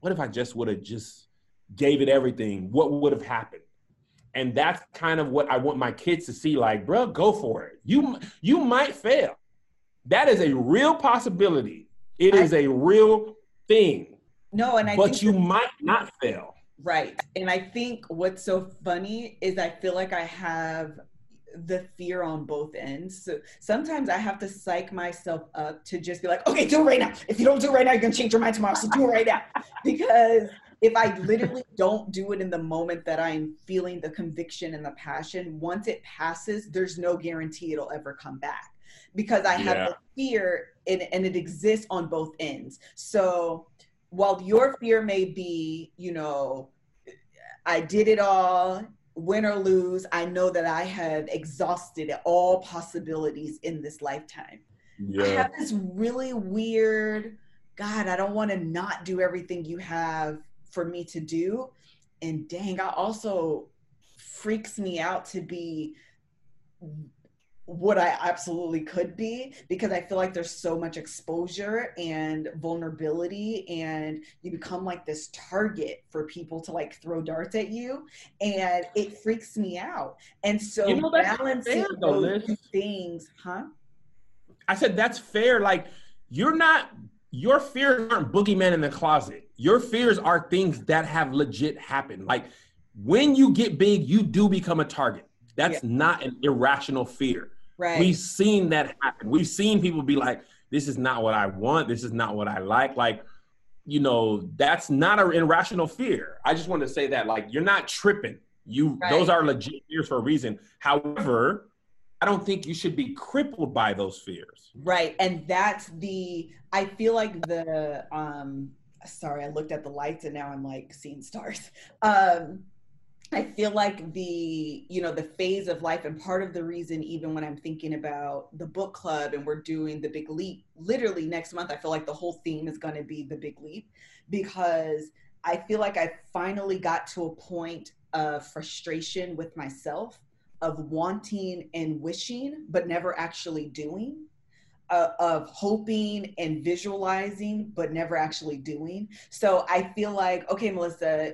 what if I just would have just gave it everything? What would have happened? And that's kind of what I want my kids to see. Like, bro, go for it. You, you might fail. That is a real possibility. It is a real thing. No, and I but think you might not fail. Right. And I think what's so funny is I feel like I have the fear on both ends. So sometimes I have to psych myself up to just be like, okay, do it right now. If you don't do it right now, you're going to change your mind tomorrow. So do it right now. Because if I literally don't do it in the moment that I'm feeling the conviction and the passion, once it passes, there's no guarantee it'll ever come back. Because I have yeah. the fear, and, and it exists on both ends. So while your fear may be, you know, I did it all, win or lose, I know that I have exhausted all possibilities in this lifetime. Yeah. I have this really weird, God, I don't want to not do everything you have for me to do. And dang, I also freaks me out to be what I absolutely could be, because I feel like there's so much exposure and vulnerability, and you become like this target for people to like throw darts at you, and it freaks me out. And so you know, balancing fair, though, those Liz. things, huh? I said that's fair. Like you're not, your fears aren't boogeyman in the closet. Your fears are things that have legit happened. Like when you get big, you do become a target. That's yeah. not an irrational fear. Right. We've seen that happen. We've seen people be like, this is not what I want. This is not what I like. Like, you know, that's not an irrational fear. I just want to say that, like, you're not tripping. You, right. Those are legit fears for a reason. However, I don't think you should be crippled by those fears. Right. And that's the, I feel like the, um, sorry, I looked at the lights and now I'm like seeing stars. Um, I feel like the, you know, the phase of life, and part of the reason, even when I'm thinking about the book club and we're doing The Big Leap, literally next month, I feel like the whole theme is going to be The Big Leap, because I feel like I finally got to a point of frustration with myself, of wanting and wishing, but never actually doing. Uh, of hoping and visualizing, but never actually doing. So I feel like, okay, Melissa,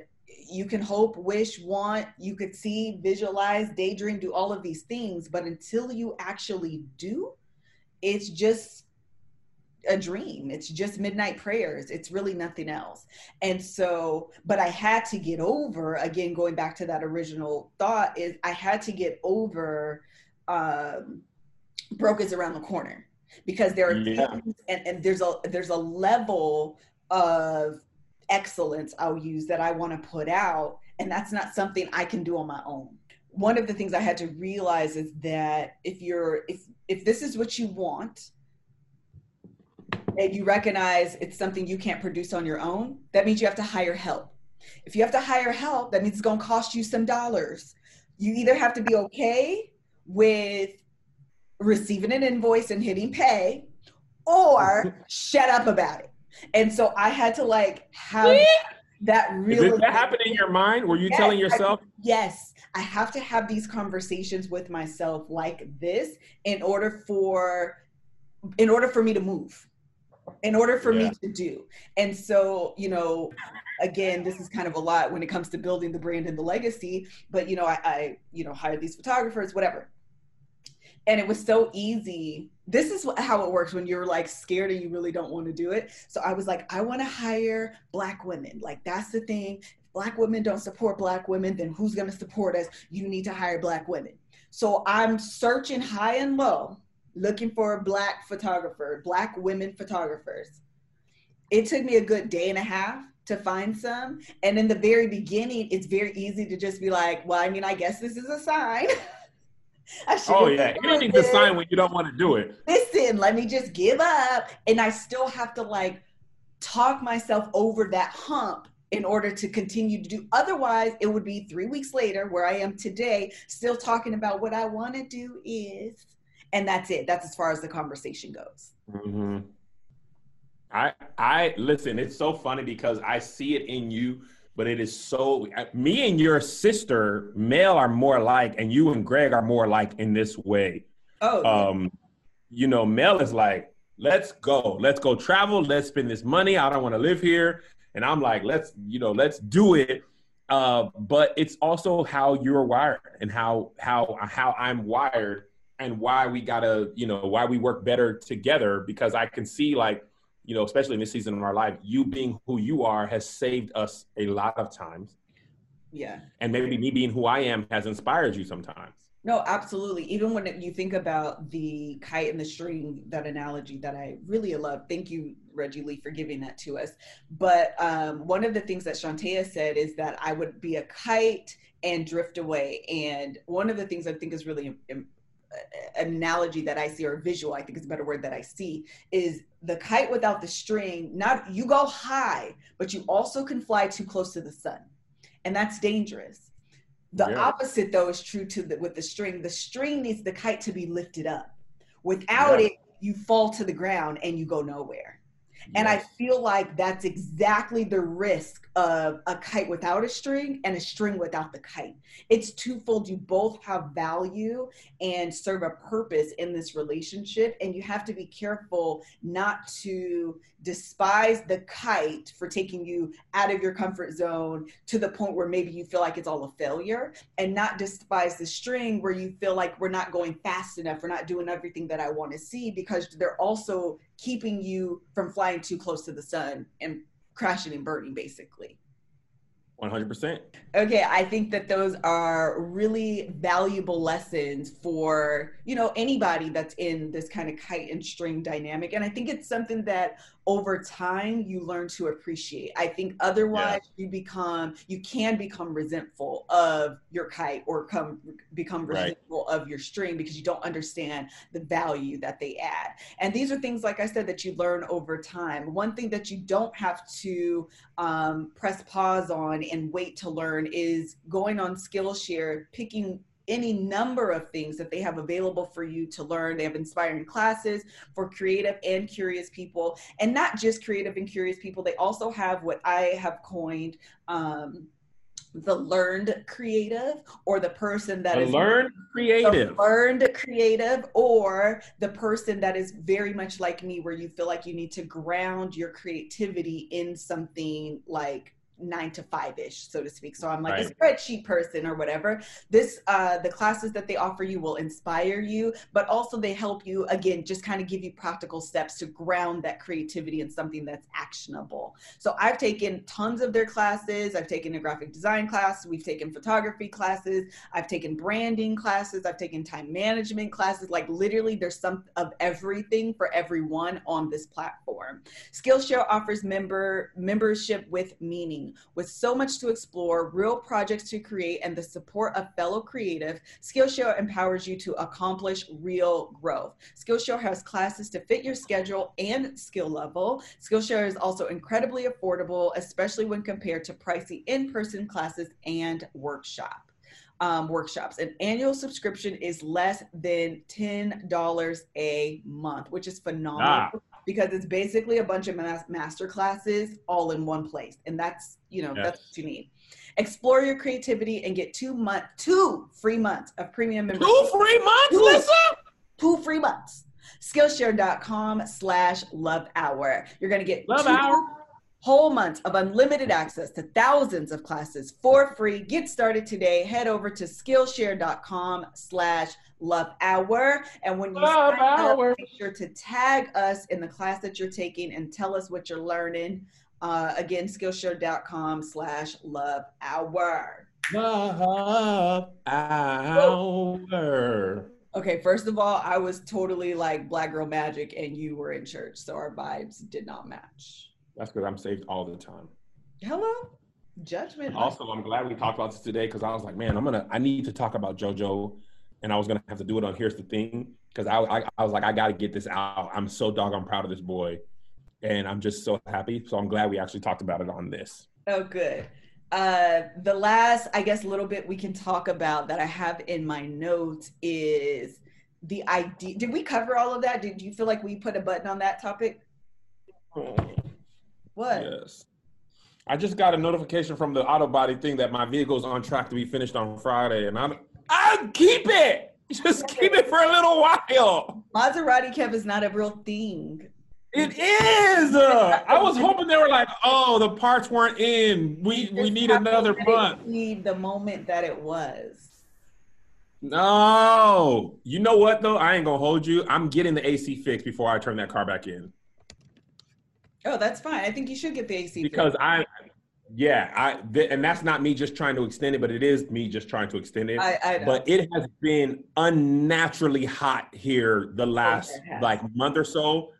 you can hope, wish, want, you could see, visualize, daydream, do all of these things. But until you actually do, it's just a dream. It's just midnight prayers. It's really nothing else. And so, but I had to get over, again, going back to that original thought, is I had to get over um, broke is around the corner, because there are yeah. things, and, and there's a there's a level of excellence I'll use that I want to put out, and that's not something I can do on my own. One of the things I had to realize is that if you're if if this is what you want, and you recognize it's something you can't produce on your own, that means you have to hire help. If you have to hire help, that means it's going to cost you some dollars. You either have to be okay with receiving an invoice and hitting pay, or shut up about it. And so I had to like have that real. Did that happen in your mind? Were you yes, telling yourself? I, yes. I have to have these conversations with myself like this in order for, in order for me to move, in order for yeah. me to do. And so, you know, again, this is kind of a lot when it comes to building the brand and the legacy, but you know, I, I you know, hired these photographers, whatever. And it was so easy. This is how it works when you're like scared and you really don't want to do it. So I was like, I want to hire Black women. Like that's the thing. If Black women don't support Black women, then who's going to support us? You need to hire Black women. So I'm searching high and low, looking for a Black photographer, Black women photographers. It took me a good day and a half to find some. And in the very beginning, it's very easy to just be like, well, I mean, I guess this is a sign. I oh yeah, anything's a sign when you don't want to do it. Listen, let me just give up. And I still have to like talk myself over that hump in order to continue to do. Otherwise, it would be three weeks later where I am today, still talking about what I want to do is, and that's it. That's as far as the conversation goes. Mm-hmm. I, I listen, it's so funny because I see it in you, but it is so, me and your sister, Mel, are more alike, and you and Greg are more alike in this way. Oh, um, yeah. You know, Mel is like, let's go, let's go travel. Let's spend this money. I don't want to live here. And I'm like, let's, you know, let's do it. Uh, but it's also how you're wired and how, how, how I'm wired and why we gotta, you know, why we work better together, because I can see like, you know, especially in this season of our life, you being who you are has saved us a lot of times. Yeah. And maybe me being who I am has inspired you sometimes. No, absolutely. Even when you think about the kite and the string, that analogy that I really love. Thank you, Reggie Lee, for giving that to us. But um, one of the things that Shantea said is that I would be a kite and drift away. And one of the things I think is really um, analogy that I see, or visual, I think is a better word that I see, is the kite without the string. Not you go high, but you also can fly too close to the sun. And that's dangerous. The yeah. opposite, though, is true to the, with the string. The string needs the kite to be lifted up. Without yeah. it, you fall to the ground and you go nowhere. Yes. And I feel like that's exactly the risk of a kite without a string and a string without the kite. It's twofold. You both have value and serve a purpose in this relationship. And you have to be careful not to despise the kite for taking you out of your comfort zone to the point where maybe you feel like it's all a failure, and not despise the string where you feel like we're not going fast enough. We're not doing everything that I want to see, because they're also keeping you from flying too close to the sun and crashing and burning, basically. one hundred percent. Okay, I think that those are really valuable lessons for, you know, anybody that's in this kind of kite and string dynamic. And I think it's something that over time you learn to appreciate. I think otherwise yeah. you become, you can become resentful of your kite, or come become resentful right. of your string, because you don't understand the value that they add. And these are things, like I said, that you learn over time. One thing that you don't have to um, press pause on and wait to learn is going on Skillshare, picking any number of things that they have available for you to learn. They have inspiring classes for creative and curious people, and not just creative and curious people. They also have what I have coined um, the learned creative, or the person that the is learned creative, learned creative, or the person that is very much like me, where you feel like you need to ground your creativity in something like nine to five ish, so to speak. So I'm like right. a spreadsheet person or whatever. This, uh, the classes that they offer you will inspire you, but also they help you, again, just kind of give you practical steps to ground that creativity in something that's actionable. So I've taken tons of their classes. I've taken a graphic design class. We've taken photography classes. I've taken branding classes. I've taken time management classes. Like literally there's some of everything for everyone on this platform. Skillshare offers member membership with meaning. With so much to explore, real projects to create, and the support of fellow creative, Skillshare empowers you to accomplish real growth. Skillshare has classes to fit your schedule and skill level. Skillshare is also incredibly affordable, especially when compared to pricey in-person classes and workshop. Um, workshops. An annual subscription is less than ten dollars a month, which is phenomenal. Ah. Because it's basically a bunch of master classes all in one place. And that's, you know, yes. that's what you need. Explore your creativity and get two month, two free months of premium membership. Two free months, Lisa? Two free months. Skillshare.com slash love hour. You're going to get love two hour. whole months of unlimited access to thousands of classes for free. Get started today. Head over to Skillshare.com slash Love Hour. And when you love sign hour. up, make sure to tag us in the class that you're taking and tell us what you're learning. Uh, again, Skillshare.com slash Love Hour. Love Hour. Okay, first of all, I was totally like Black Girl Magic and you were in church, so our vibes did not match. That's because I'm saved all the time. Hello? Judgment. Also, I'm glad we talked about this today because I was like, man, I'm gonna, I need to talk about JoJo, and I was gonna have to do it on Here's the Thing because I, I, I was like, I gotta get this out. I'm so doggone proud of this boy, and I'm just so happy. So I'm glad we actually talked about it on this. Oh, good. Uh, the last, I guess, little bit we can talk about that I have in my notes is the idea. Did we cover all of that? Did you feel like we put a button on that topic? Oh, what? Yes. I just got a notification from the auto body thing that my vehicle's on track to be finished on Friday, and I'm, I'll keep it. Just keep it for a little while. Maserati Kev is not a real thing. It is. Uh, I was hoping they were like, oh, the parts weren't in. We we need another month. We need the moment that it was. No. You know what, though? I ain't going to hold you. I'm getting the A C fixed before I turn that car back in. Oh, that's fine. I think you should get the A C because thing. I, yeah, I th- and that's not me just trying to extend it, but it is me just trying to extend it. I, I but it has been unnaturally hot here the last oh, like month or so.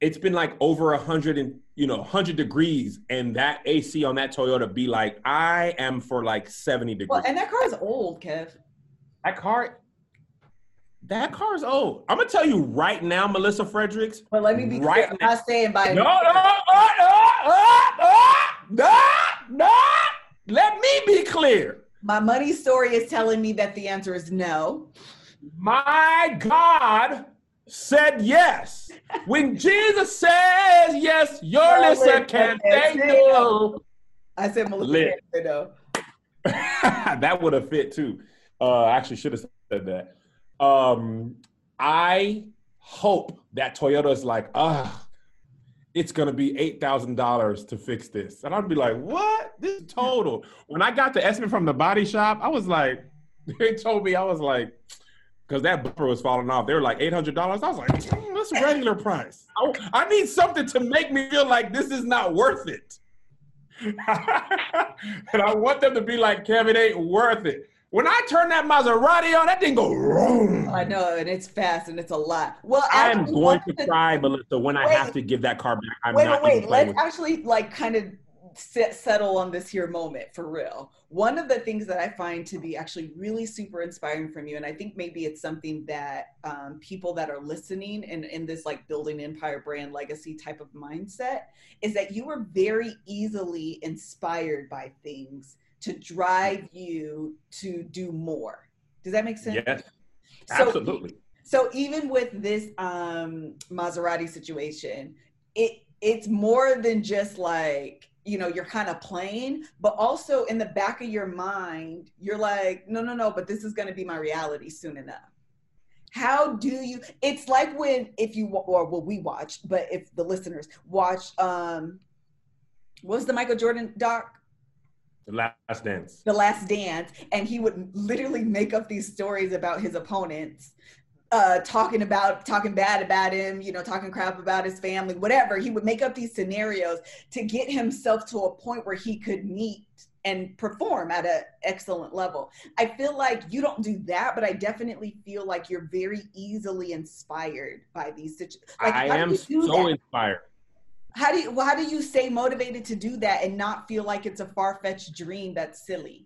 It's been like over a hundred and you know hundred degrees, and that A C on that Toyota be like, I am for like seventy degrees. Well, and that car is old, Kev. That car. That car is old. I'm gonna tell you right now, Melissa Fredericks. Well, let me be right clear. I'm not saying by no, no, no, no, no, no, no. Let me be clear. My money story is telling me that the answer is no. My God said yes. When Jesus says yes, your no, Melissa can't say no. I said Melissa can't say no. That would have fit too. Uh, I actually should have said that. Um, I hope that Toyota is like, ah, it's going to be eight thousand dollars to fix this. And I'd be like, what? This is total. When I got the estimate from the body shop, I was like, they told me, I was like, because that bumper was falling off. They were like eight hundred dollars. I was like, mm, that's a regular price. I, I need something to make me feel like this is not worth it. And I want them to be like, Kevin, ain't worth it. When I turn that Maserati on, that thing go wrong. I know, and it's fast, and it's a lot. Well, I'm going to, to cry, Melissa, when wait, I have to give that car back. I'm wait, not wait, wait. Let's actually, it. like, kind of sit, settle on this here moment for real. One of the things that I find to be actually really super inspiring from you, and I think maybe it's something that um, people that are listening and in this, like, building empire brand legacy type of mindset, is that you were very easily inspired by things to drive you to do more. Does that make sense? Yes, absolutely. So, so even with this um, Maserati situation, it it's more than just like, you know, you're kind of playing, but also in the back of your mind, you're like, no, no, no, but this is gonna be my reality soon enough. How do you, it's like when, if you, or well, we watched, but if the listeners watched, um, what was the Michael Jordan doc? The Last Dance. The Last Dance. And he would literally make up these stories about his opponents, uh, talking about, talking bad about him, you know, talking crap about his family, whatever. He would make up these scenarios to get himself to a point where he could meet and perform at an excellent level. I feel like you don't do that, but I definitely feel like you're very easily inspired by these situations. Like, I am so inspired. How do you, how do you stay motivated to do that and not feel like it's a far-fetched dream that's silly?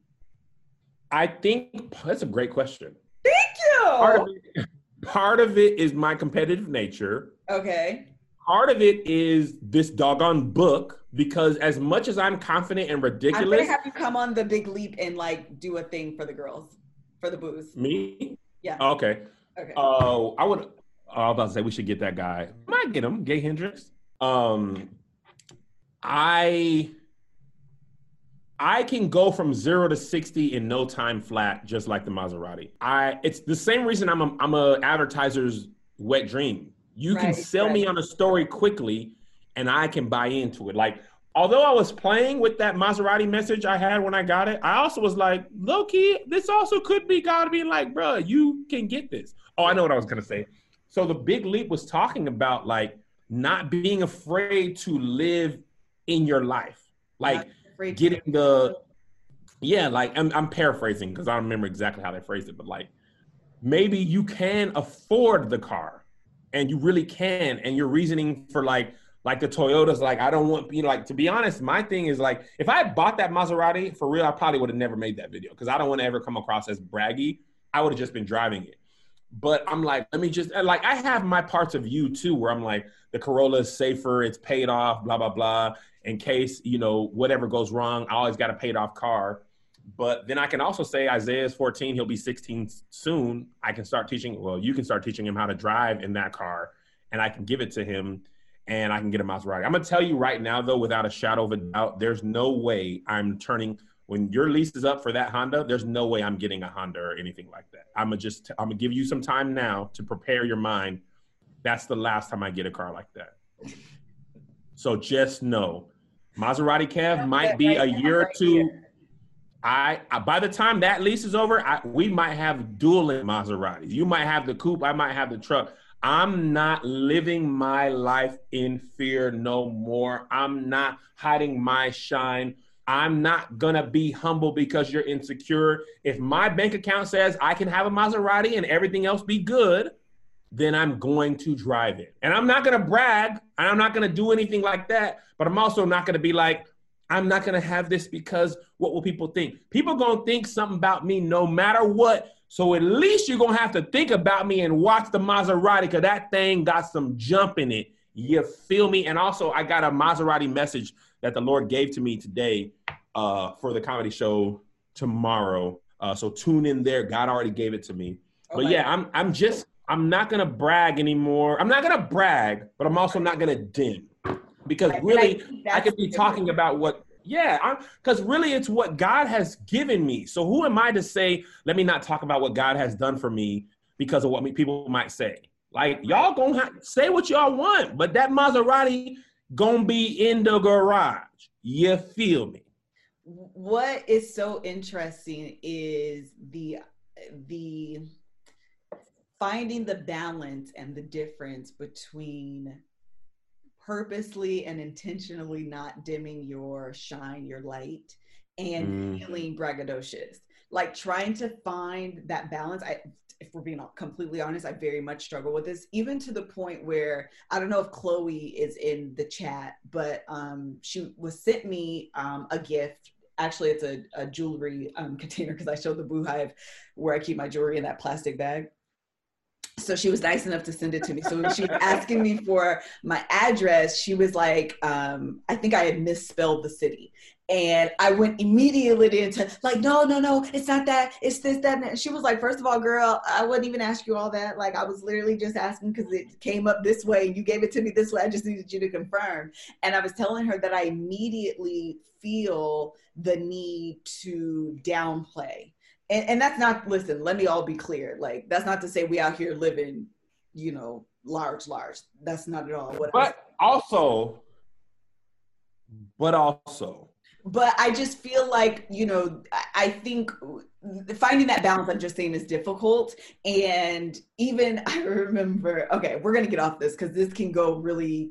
I think that's a great question. Thank you. Part of it, part of it is my competitive nature. Okay. Part of it is this doggone book, because as much as I'm confident and ridiculous. I'm going to have you come on The Big Leap and like do a thing for the girls, for the booze. Me? Yeah. Okay. Okay. Oh, uh, I would, I was about to say we should get that guy. Might get him, Gay Hendricks. Um, I, I can go from zero to sixty in no time flat, just like the Maserati. I, it's the same reason I'm a, I'm a advertiser's wet dream. You right, can sell right. me on a story quickly and I can buy into it. Like, although I was playing with that Maserati message I had when I got it, I also was like, low key, this also could be God being like, bro, you can get this. Oh, I know what I was going to say. So The Big Leap was talking about like, not being afraid to live in your life. Like getting the, yeah, like I'm, I'm paraphrasing because I don't remember exactly how they phrased it, but like maybe you can afford the car and you really can. And your reasoning for like, Like the Toyotas, like I don't want, you know, like to be honest, my thing is like, if I had bought that Maserati for real, I probably would have never made that video because I don't want to ever come across as braggy. I would have just been driving it. But I'm like, let me just, like I have my parts of you too, where I'm like, the Corolla is safer, it's paid off, blah, blah, blah. In case, you know, whatever goes wrong, I always got a paid off car. But then I can also say Isaiah's fourteen, he'll be sixteen soon. I can start teaching, well, you can start teaching him how to drive in that car and I can give it to him. And I can get a Maserati. I'm gonna tell you right now, though, without a shadow of a doubt, there's no way I'm turning when your lease is up for that Honda. There's no way I'm getting a Honda or anything like that. I'm gonna just, I'm gonna give you some time now to prepare your mind. That's the last time I get a car like that. So just know, Maserati Kev might be a year or two. I, I by the time that lease is over, I, we might have dueling Maseratis. You might have the coupe. I might have the truck. I'm not living my life in fear no more. I'm not hiding my shine. I'm not gonna be humble because you're insecure. If my bank account says I can have a Maserati and everything else be good, then I'm going to drive it. And I'm not gonna brag, and I'm not gonna do anything like that, but I'm also not gonna be like, I'm not gonna have this because what will people think? People gonna think something about me no matter what. So at least you're going to have to think about me and watch the Maserati because that thing got some jump in it. You feel me? And also, I got a Maserati message that the Lord gave to me today uh, for the comedy show tomorrow. Uh, so tune in there. God already gave it to me. Oh but, yeah, God. I'm I'm just – I'm not going to brag anymore. I'm not going to brag, but I'm also not going to dim because I really like I could be talking about what – Yeah, because really it's what God has given me. So who am I to say, let me not talk about what God has done for me because of what me, people might say. Like, y'all gonna ha- say what y'all want, but that Maserati gonna be in the garage. You feel me? What is so interesting is the the finding the balance and the difference between purposely and intentionally not dimming your shine, your light, and mm. feeling braggadocious. Like trying to find that balance. I, if we're being completely honest, I very much struggle with this, even to the point where, I don't know if Chloe is in the chat, but um, she was sent me um, a gift. Actually, it's a, a jewelry um, container because I showed the Boo Hive where I keep my jewelry in that plastic bag. So she was nice enough to send it to me. So when she was asking me for my address, she was like, um, I think I had misspelled the city. And I went immediately into like, no, no, no, it's not that. It's this, that. And that. She was like, first of all, girl, I wouldn't even ask you all that. Like I was literally just asking because it came up this way and you gave it to me this way. I just needed you to confirm. And I was telling her that I immediately feel the need to downplay. And, and that's not, listen, let me all be clear. Like, that's not to say we out here living, you know, large, large. That's not at all. What but I'm also, but also. But I just feel like, you know, I think finding that balance, I'm just saying, is difficult. And even I remember, okay, we're going to get off this because this can go really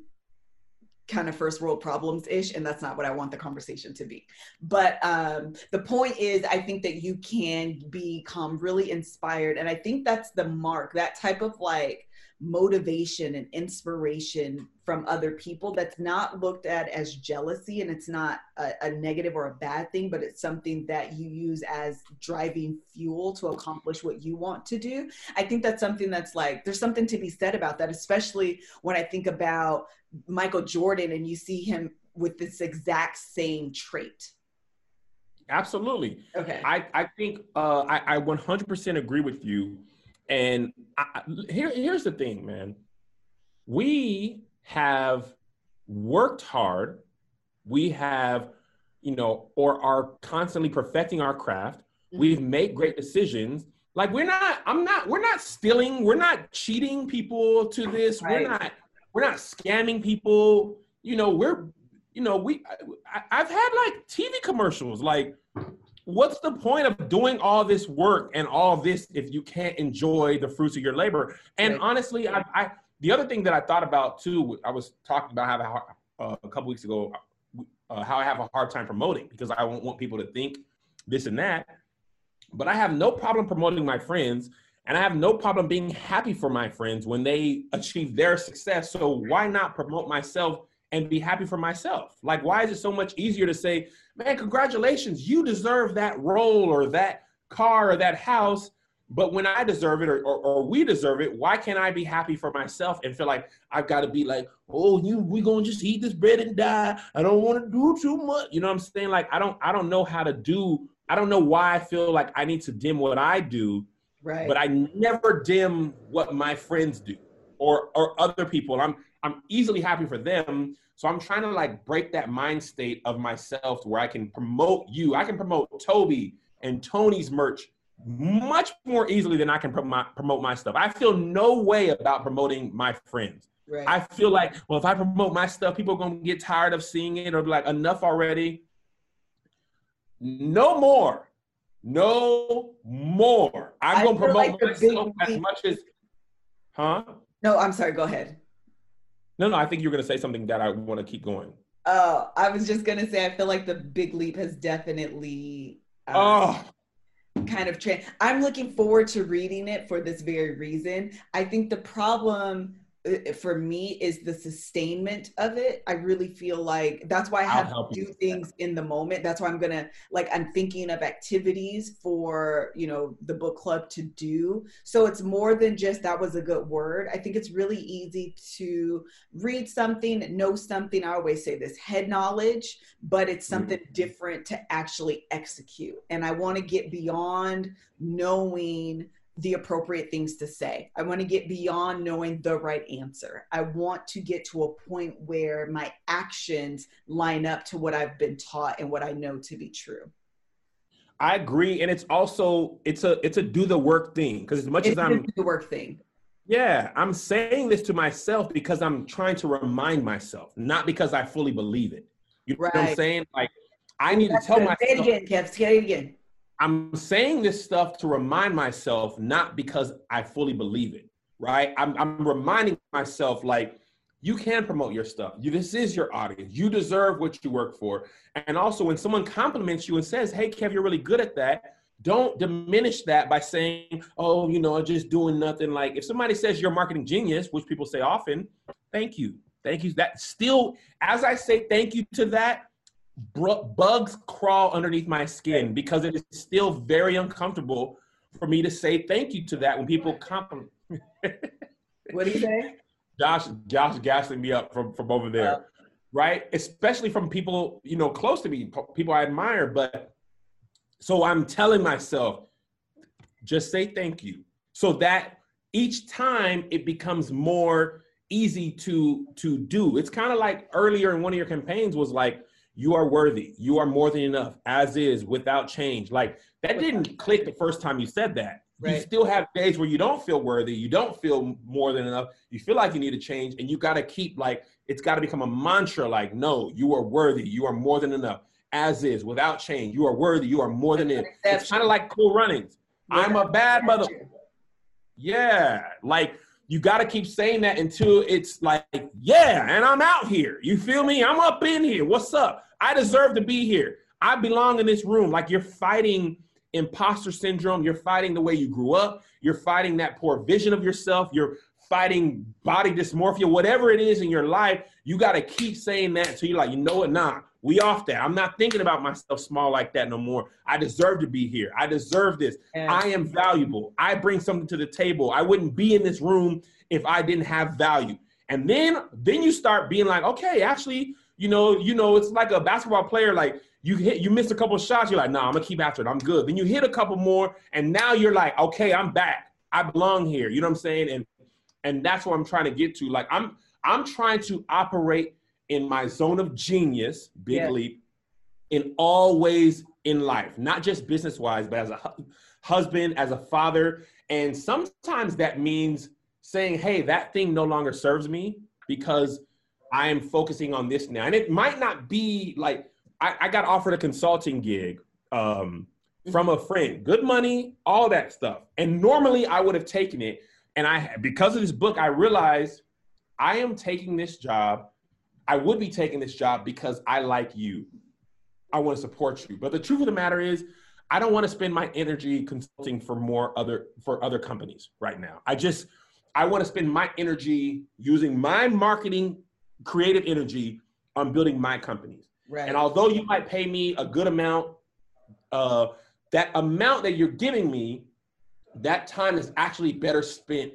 kind of first world problems-ish, and that's not what I want the conversation to be. But um, the point is, I think that you can become really inspired, and I think that's the mark, that type of like motivation and inspiration from other people that's not looked at as jealousy, and it's not a, a negative or a bad thing, but it's something that you use as driving fuel to accomplish what you want to do. I think that's something that's like, there's something to be said about that, especially when I think about Michael Jordan and you see him with this exact same trait. Absolutely. Okay. I, I think uh, I, I one hundred percent agree with you. And I, here, here's the thing, man. We have worked hard. We have, you know, or are constantly perfecting our craft. Mm-hmm. We've made great decisions. Like we're not, I'm not, we're not stealing. We're not cheating people to this. Right. We're not, we're not scamming people. You know, we're, you know, we, I, I've had like T V commercials, like, what's the point of doing all this work and all this if you can't enjoy the fruits of your labor? And right. honestly, I, I the other thing that I thought about too, I was talking about how hard, uh, a couple weeks ago, uh, how I have a hard time promoting because I won't want people to think this and that. But I have no problem promoting my friends, and I have no problem being happy for my friends when they achieve their success. So why not promote myself and be happy for myself. Like, why is it so much easier to say, man, congratulations, you deserve that role or that car or that house, but when I deserve it or, or, or we deserve it, why can't I be happy for myself and feel like I've got to be like, oh, you, we gonna just eat this bread and die. I don't want to do too much. You know what I'm saying? Like, I don't, I don't know how to do, I don't know why I feel like I need to dim what I do, right. But I never dim what my friends do or, or other people. I'm, I'm easily happy for them. So I'm trying to like break that mind state of myself to where I can promote you. I can promote Toby and Tony's merch much more easily than I can promote my stuff. I feel no way about promoting my friends. Right. I feel like, well, if I promote my stuff, people are going to get tired of seeing it or be like, enough already. No more. No more. I'm going to promote like myself as much as, huh? No, I'm sorry. Go ahead. No, no, I think you're going to say something that I want to keep going. Oh, I was just going to say, I feel like the big leap has definitely um, oh. kind of trend. I'm looking forward to reading it for this very reason. I think the problem for me is the sustainment of it. I really feel like that's why I have to do things in the moment. That's why I'm going to, like, I'm thinking of activities for, you know, the book club to do. So it's more than just, that was a good word. I think it's really easy to read something, know something. I always say this, head knowledge, but it's something mm-hmm. different to actually execute. And I want to get beyond knowing the appropriate things to say. I want to get beyond knowing the right answer. I want to get to a point where my actions line up to what I've been taught and what I know to be true. I agree. And it's also, it's a, it's a do the work thing. Because as much it's as I'm do the work thing. Yeah. I'm saying this to myself because I'm trying to remind myself, not because I fully believe it. You right. know what I'm saying? Like, I need That's to tell myself. Say it again, Kev. Say it again. I'm saying this stuff to remind myself, not because I fully believe it, right? I'm, I'm reminding myself, like, you can promote your stuff. You, this is your audience. You deserve what you work for. And also, when someone compliments you and says, hey, Kev, you're really good at that, don't diminish that by saying, oh, you know, just doing nothing. Like, if somebody says you're a marketing genius, which people say often, thank you. Thank you. That still, as I say thank you to that, bugs crawl underneath my skin because it is still very uncomfortable for me to say thank you to that when people compliment. What do you say? Josh, Josh gassing me up from, from over there, uh, right? Especially from people, you know, close to me, people I admire. But so I'm telling myself, just say thank you. So that each time it becomes more easy to, to do. It's kind of like earlier in one of your campaigns was like, you are worthy. You are more than enough, as is, without change. Like, that didn't click the first time you said that. Right. You still have days where you don't feel worthy. You don't feel more than enough. You feel like you need to change, and you got to keep, like, it's got to become a mantra. Like, no, you are worthy. You are more than enough, as is, without change. You are worthy. You are more than enough. It's kind of like Cool Runnings. Yeah. I'm a bad motherfucker. Yeah, like. You got to keep saying that until it's like, yeah, and I'm out here. You feel me? I'm up in here. What's up? I deserve to be here. I belong in this room. Like, you're fighting imposter syndrome. You're fighting the way you grew up. You're fighting that poor vision of yourself. You're fighting body dysmorphia, whatever it is in your life. You got to keep saying that until you're like, you know what? Nah, we off that. I'm not thinking about myself small like that no more. I deserve to be here. I deserve this. Yeah. I am valuable. I bring something to the table. I wouldn't be in this room if I didn't have value. And then, then you start being like, okay, actually, you know, you know, it's like a basketball player. Like, you hit, you missed a couple of shots. You're like, nah, I'm gonna keep after it. I'm good. Then you hit a couple more, and now you're like, okay, I'm back. I belong here. You know what I'm saying? And And that's what I'm trying to get to. Like, I'm I'm trying to operate in my zone of genius, big yes. leap, in all ways in life, not just business-wise, but as a hu- husband, as a father. And sometimes that means saying, hey, that thing no longer serves me because I am focusing on this now. And it might not be like, I, I got offered a consulting gig um, from a friend, good money, all that stuff. And normally I would have taken it. And I, because of this book, I realized I am taking this job. I would be taking this job because I like you. I want to support you. But the truth of the matter is, I don't want to spend my energy consulting for more other, for other companies right now. I just, I want to spend my energy using my marketing creative energy on building my companies. Right. And although you might pay me a good amount, uh, that amount that you're giving me, that time is actually better spent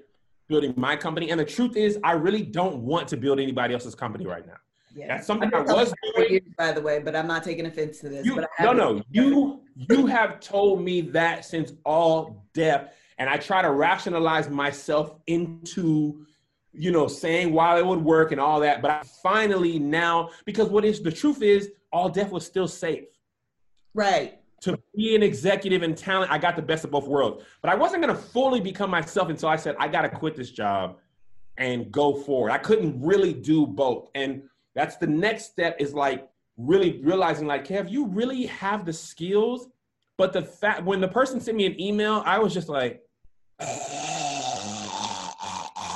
building my company. And the truth is, I really don't want to build anybody else's company right now. Yeah. That's something I was doing. You, by the way, but I'm not taking offense to this. You, but I no, no, you you have told me that since all death, and I try to rationalize myself into, you know, saying why it would work and all that. But I finally now, because what is the truth is, all death was still safe. Right. To be an executive and talent, I got the best of both worlds. But I wasn't going to fully become myself until I said, I got to quit this job and go forward. I couldn't really do both. And that's the next step, is like really realizing, like, Kev, you really have the skills. But the fact, when the person sent me an email, I was just like.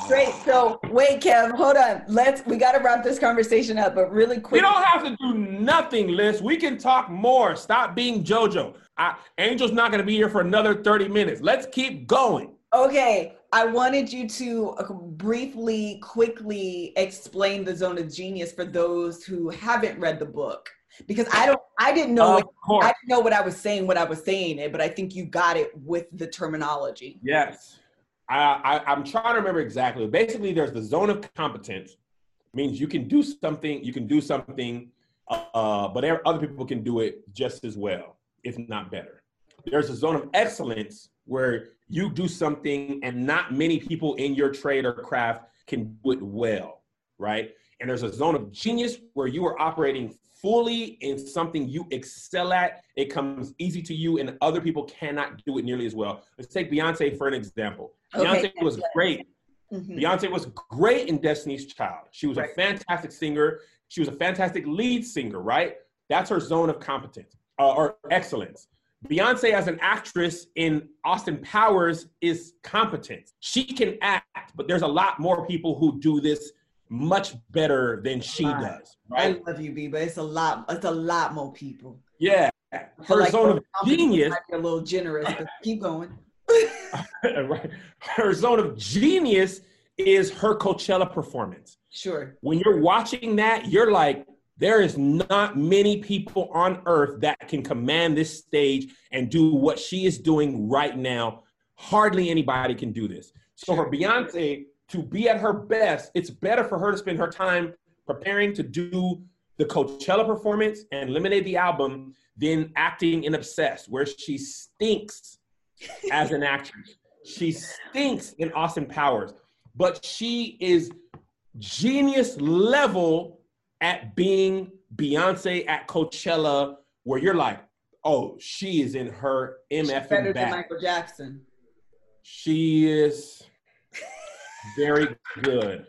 Great. So wait, Kev, hold on. Let's, we got to wrap this conversation up, but really quick. We don't have to do nothing, Liz. We can talk more. Stop being JoJo. I, Angel's not going to be here for another thirty minutes. Let's keep going. Okay. I wanted you to briefly, quickly explain The Zone of Genius for those who haven't read the book, because I don't, I didn't know, what, I didn't know what I was saying when I was saying it, but I think you got it with the terminology. Yes. I, I, I'm trying to remember exactly. Basically, there's the zone of competence, means you can do something, you can do something, uh, but other people can do it just as well, if not better. There's a zone of excellence where you do something and not many people in your trade or craft can do it well, right? And there's a zone of genius where you are operating fully in something you excel at. It comes easy to you and other people cannot do it nearly as well. Let's take Beyonce for an example. Okay. Beyonce was great. Mm-hmm. Beyonce was great in Destiny's Child. She was right. a fantastic singer. She was a fantastic lead singer, right? That's her zone of competence uh, or excellence. Beyonce as an actress in Austin Powers is competent. She can act, but there's a lot more people who do this much better than she right. does. Right? I love you, B, but it's a lot, it's a lot more people. Yeah. Her like zone of genius. You're a little generous, but keep going. Right. Her zone of genius is her Coachella performance. Sure. When you're watching that, you're like, there is not many people on earth that can command this stage and do what she is doing right now. Hardly anybody can do this. So her Beyonce, to be at her best, it's better for her to spend her time preparing to do the Coachella performance and Lemonade the album than acting in Obsessed, where she stinks as an actress. She stinks in Austin Powers, but she is genius level at being Beyonce at Coachella, where you're like, oh, she is in her M F and back. She's better than Michael Jackson. She is very good.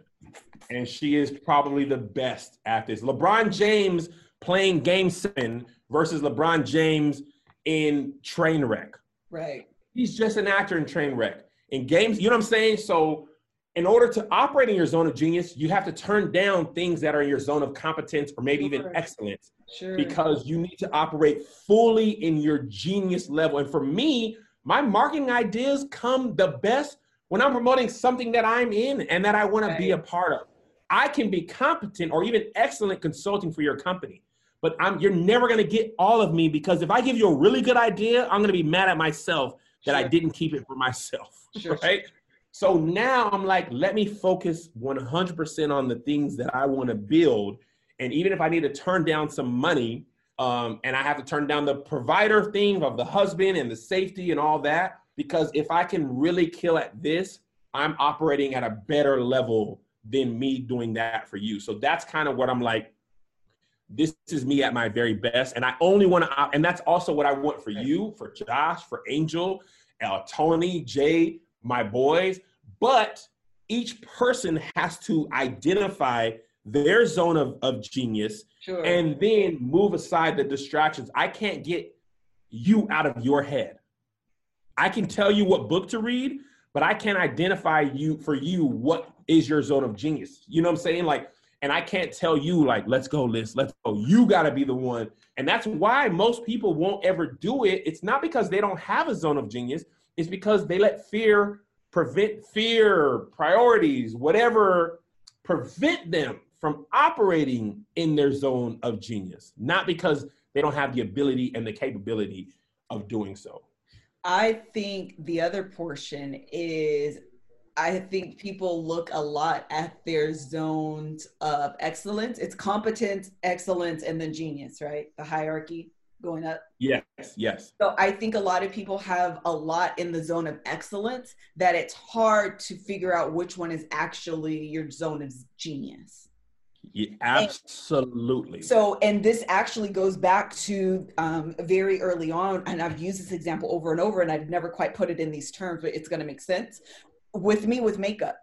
And she is probably the best at this. LeBron James playing Game seven versus LeBron James in Trainwreck. Right. He's just an actor in Trainwreck. In games, you know what I'm saying? So in order to operate in your zone of genius, you have to turn down things that are in your zone of competence or maybe sure. even excellence. Sure. Because you need to operate fully in your genius level. And for me, my marketing ideas come the best when I'm promoting something that I'm in and that I want right. to be a part of. I can be competent or even excellent consulting for your company, but I'm, you're never going to get all of me, because if I give you a really good idea, I'm going to be mad at myself that sure. I didn't keep it for myself, sure, right? Sure. So now I'm like, let me focus one hundred percent on the things that I want to build. And even if I need to turn down some money um, and I have to turn down the provider thing of the husband and the safety and all that, because if I can really kill at this, I'm operating at a better level than me doing that for you. So that's kind of what I'm like, this is me at my very best. And I only want to, and that's also what I want for you, for Josh, for Angel, uh, Tony, Jay, my boys. But each person has to identify their zone of, of genius sure. and then move aside the distractions. I can't get you out of your head. I can tell you what book to read, but I can't identify you for you what is your zone of genius. You know what I'm saying? Like, and I can't tell you like, let's go, Liz, let's go. You gotta be the one. And that's why most people won't ever do it. It's not because they don't have a zone of genius. It's because they let fear prevent fear, priorities, whatever, prevent them from operating in their zone of genius, not because they don't have the ability and the capability of doing so. I think the other portion is, I think people look a lot at their zones of excellence. It's competence, excellence, and then genius, right? The hierarchy going up. Yes, yes. So I think a lot of people have a lot in the zone of excellence that it's hard to figure out which one is actually your zone of genius. Yeah, absolutely. And so, and this actually goes back to um, very early on, and I've used this example over and over, and I've never quite put it in these terms, but it's going to make sense. With me, with makeup,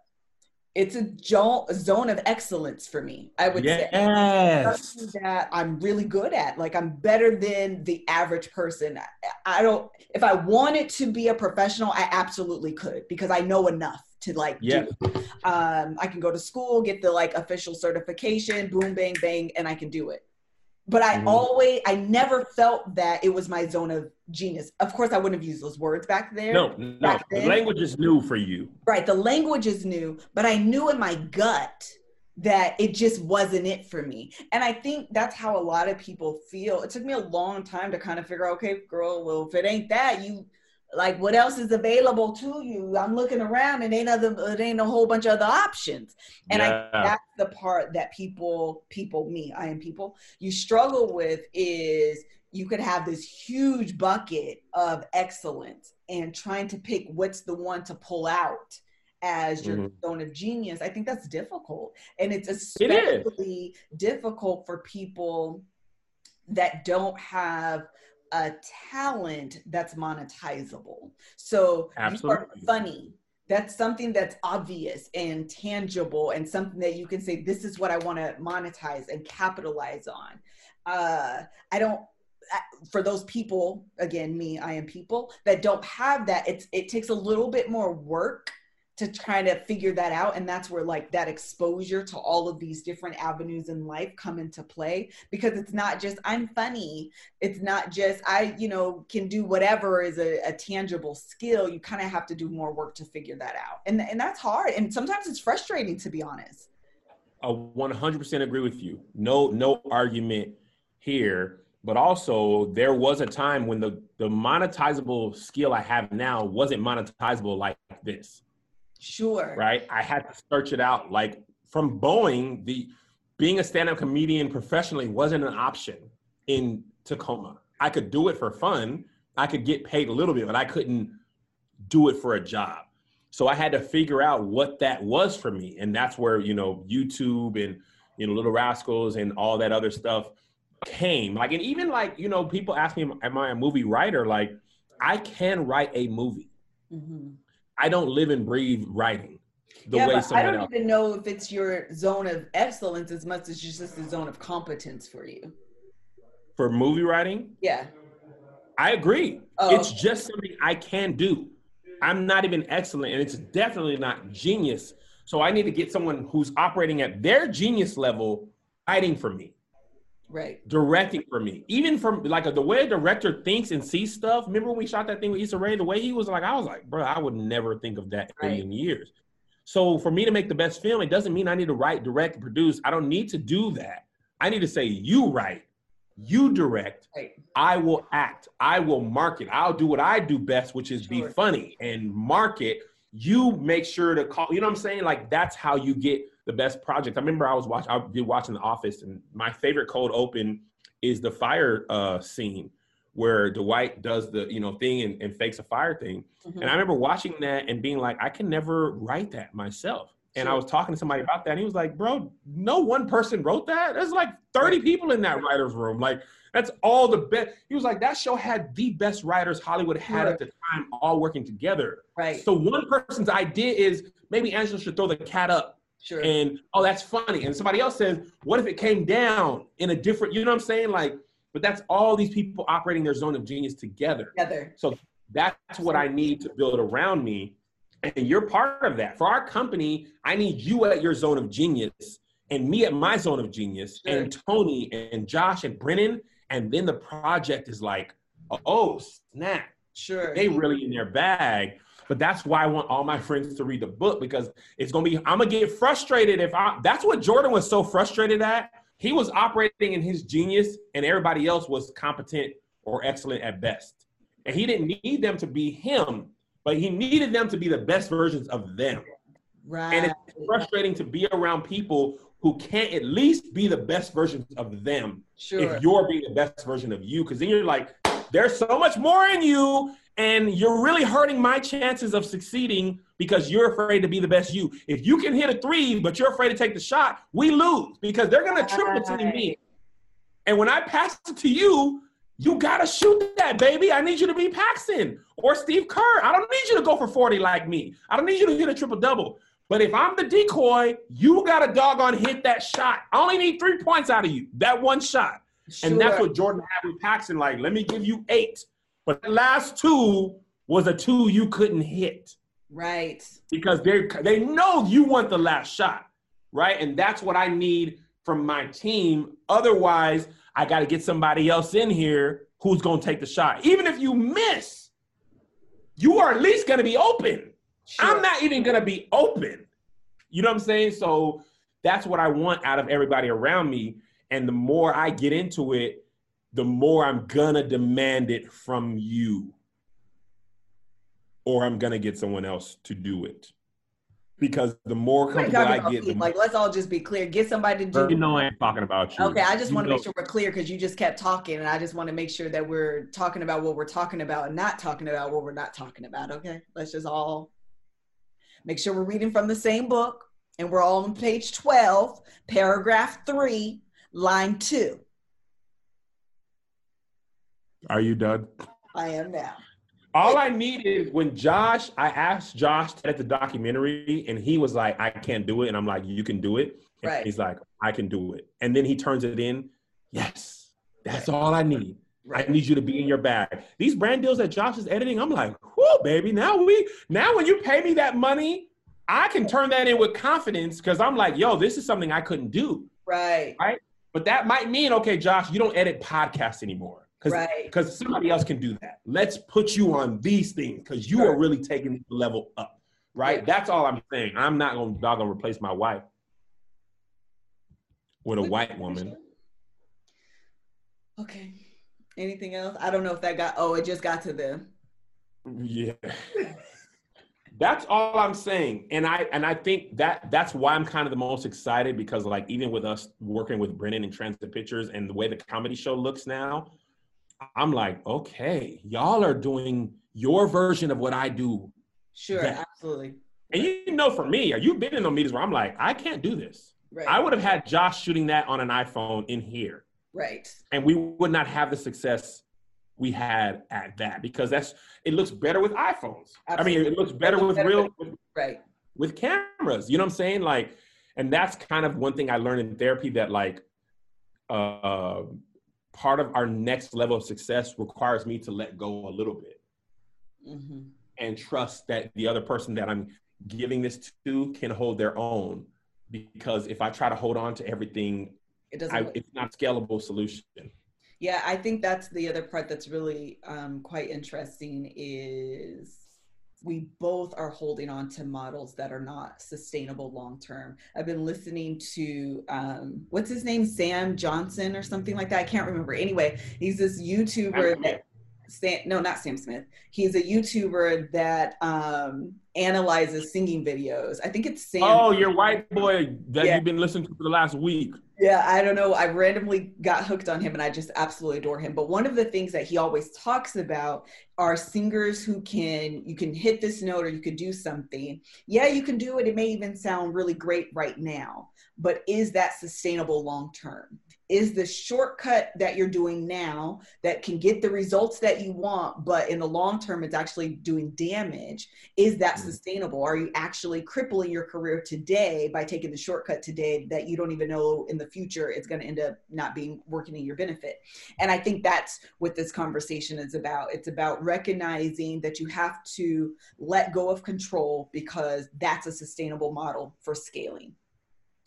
it's a jo- zone of excellence for me. I would yes. say something that I'm really good at. Like, I'm better than the average person. I, I don't, if I wanted to be a professional, I absolutely could, because I know enough to like, yeah. do. Um, I can go to school, get the like official certification, boom, bang, bang, and I can do it. But I mm-hmm. always, I never felt that it was my zone of genius. Of course, I wouldn't have used those words back there. No, no, the language is new for you. Right, the language is new, but I knew in my gut that it just wasn't it for me. And I think that's how a lot of people feel. It took me a long time to kind of figure out, okay, girl, well, if it ain't that, you, like, what else is available to you? I'm looking around and ain't other, it ain't a whole bunch of other options. And yeah. I, that's the part that people, people, me, I am people, you struggle with is you could have this huge bucket of excellence and trying to pick what's the one to pull out as your mm-hmm. zone of genius. I think that's difficult. And it's especially it difficult for people that don't have a talent that's monetizable. So Absolutely. You are funny. That's something that's obvious and tangible and something that you can say, this is what I want to monetize and capitalize on. Uh, I don't, for those people, again, me, I am people, that don't have that, it's, it takes a little bit more work to try to figure that out. And that's where like that exposure to all of these different avenues in life come into play, because it's not just, I'm funny. It's not just, I, you know, can do whatever is a, a tangible skill. You kind of have to do more work to figure that out. And, and that's hard. And sometimes it's frustrating, to be honest. I one hundred percent agree with you. No, no argument here, but also there was a time when the, the monetizable skill I have now wasn't monetizable like this. Sure. Right. I had to search it out. Like from Boeing, the being a stand-up comedian professionally wasn't an option in Tacoma. I could do it for fun. I could get paid a little bit, but I couldn't do it for a job. So I had to figure out what that was for me. And that's where, you know, YouTube and, you know, Little Rascals and all that other stuff came. Like, and even like, you know, people ask me, am I a movie writer? Like, I can write a movie. Mm-hmm. I don't live and breathe writing the yeah, way someone else. I don't else. even know if it's your zone of excellence as much as just the zone of competence for you. For movie writing? Yeah. I agree. Oh, it's okay. Just something I can do. I'm not even excellent, and it's definitely not genius. So I need to get someone who's operating at their genius level writing for me. Right. Directing for me. Even from like a, the way a director thinks and sees stuff. Remember when we shot that thing with Issa Rae, the way he was like, I was like, bro, I would never think of that right. in years. So for me to make the best film, it doesn't mean I need to write, direct, produce. I don't need to do that. I need to say, you write, you direct, right. I will act, I will market. I'll do what I do best, which is sure. be funny and market. You make sure to call, you know what I'm saying? Like, that's how you get the best project. I remember I was watching, I did watching The Office, and my favorite cold open is the fire uh, scene where Dwight does the, you know, thing and, and fakes a fire thing. Mm-hmm. And I remember watching that and being like, I can never write that myself. Sure. And I was talking to somebody about that, and he was like, bro, no one person wrote that. There's like thirty people in that writer's room. Like, that's all the best. He was like, that show had the best writers Hollywood had right. at the time, all working together. Right. So one person's idea is maybe Angela should throw the cat up. Sure. And, oh, that's funny. And somebody else says, what if it came down in a different, you know what I'm saying? Like, but that's all these people operating their zone of genius together. together. So that's what I need to build around me. And you're part of that. For our company, I need you at your zone of genius and me at my zone of genius sure. and Tony and Josh and Brennan. And then the project is like, oh, snap. Sure. They really in their bag. But that's why I want all my friends to read the book, because it's going to be, I'm going to get frustrated if I, that's what Jordan was so frustrated at. He was operating in his genius and everybody else was competent or excellent at best. And he didn't need them to be him, but he needed them to be the best versions of them. Right. And it's frustrating to be around people who can't at least be the best versions of them. Sure. If you're being the best version of you, because then you're like, there's so much more in you, and you're really hurting my chances of succeeding because you're afraid to be the best you. If you can hit a three, but you're afraid to take the shot, we lose because they're going to triple to me. And when I pass it to you, you got to shoot that, baby. I need you to be Paxton or Steve Kerr. I don't need you to go for forty like me. I don't need you to hit a triple-double. But if I'm the decoy, you got to doggone hit that shot. I only need three points out of you, that one shot. Sure. And that's what Jordan had with Paxton. Like, let me give you eight. But the last two was a two you couldn't hit. Right. Because they they know you want the last shot, right? And that's what I need from my team. Otherwise, I got to get somebody else in here who's going to take the shot. Even if you miss, you are at least going to be open. Sure. I'm not even going to be open. You know what I'm saying? So that's what I want out of everybody around me. And the more I get into it, the more I'm going to demand it from you, or I'm going to get someone else to do it. Because the more comfortable I get, the like, let's all just be clear. Get somebody to do it. You know I ain't talking about you. Okay, I just want to make sure we're clear because you just kept talking, and I just want to make sure that we're talking about what we're talking about and not talking about what we're not talking about, okay? Let's just all make sure we're reading from the same book, and we're all on page twelve, paragraph three, line two. Are you done? I am now. All I need is when Josh, I asked Josh to edit the documentary and he was like, I can't do it. And I'm like, you can do it. And right. He's like, I can do it. And then he turns it in. Yes, that's all I need. Right. I need you to be in your bag. These brand deals that Josh is editing, I'm like, whoo, baby, now we, now when you pay me that money, I can turn that in with confidence because I'm like, yo, this is something I couldn't do. Right. Right. But that might mean, okay, Josh, you don't edit podcasts anymore. Because right. somebody else can do that. Let's put you on these things because you sure. are really taking the level up, right? Yeah. That's all I'm saying. I'm not going to replace my wife with a what white woman. Okay. Anything else? I don't know if that got, oh, it just got to them. Yeah. That's all I'm saying. And I and I think that that's why I'm kind of the most excited because like even with us working with Brennan and Transit Pictures and the way the comedy show looks now, I'm like, okay, y'all are doing your version of what I do. Sure, best. Absolutely. And you know, for me, you've been in those meetings where I'm like, I can't do this. Right. I would have had Josh shooting that on an iPhone in here. Right. And we would not have the success we had at that because that's, it looks better with iPhones. Absolutely. I mean, it looks better, it looks with, better real, with, right. with cameras. You know what I'm saying? Like, and that's kind of one thing I learned in therapy that like, uh, part of our next level of success requires me to let go a little bit mm-hmm. and trust that the other person that I'm giving this to can hold their own. Because if I try to hold on to everything, it doesn't I, it's not a scalable solution. Yeah, I think that's the other part that's really um, quite interesting is we both are holding on to models that are not sustainable long-term. I've been listening to, um, what's his name? Sam Johnson or something like that. I can't remember. Anyway, he's this YouTuber that, Sam, no, not Sam Smith. He's a YouTuber that um, analyzes singing videos. I think it's Sam. Oh, your white boy that yeah. you've been listening to for the last week. Yeah, I don't know. I randomly got hooked on him and I just absolutely adore him. But one of the things that he always talks about are singers who can, you can hit this note or you could do something. Yeah, you can do it. It may even sound really great right now, but is that sustainable long-term? Is the shortcut that you're doing now that can get the results that you want, but in the long-term it's actually doing damage, is that mm-hmm. sustainable? Are you actually crippling your career today by taking the shortcut today that you don't even know in the future it's going to end up not being working in your benefit? And I think that's what this conversation is about. It's about recognizing that you have to let go of control because that's a sustainable model for scaling.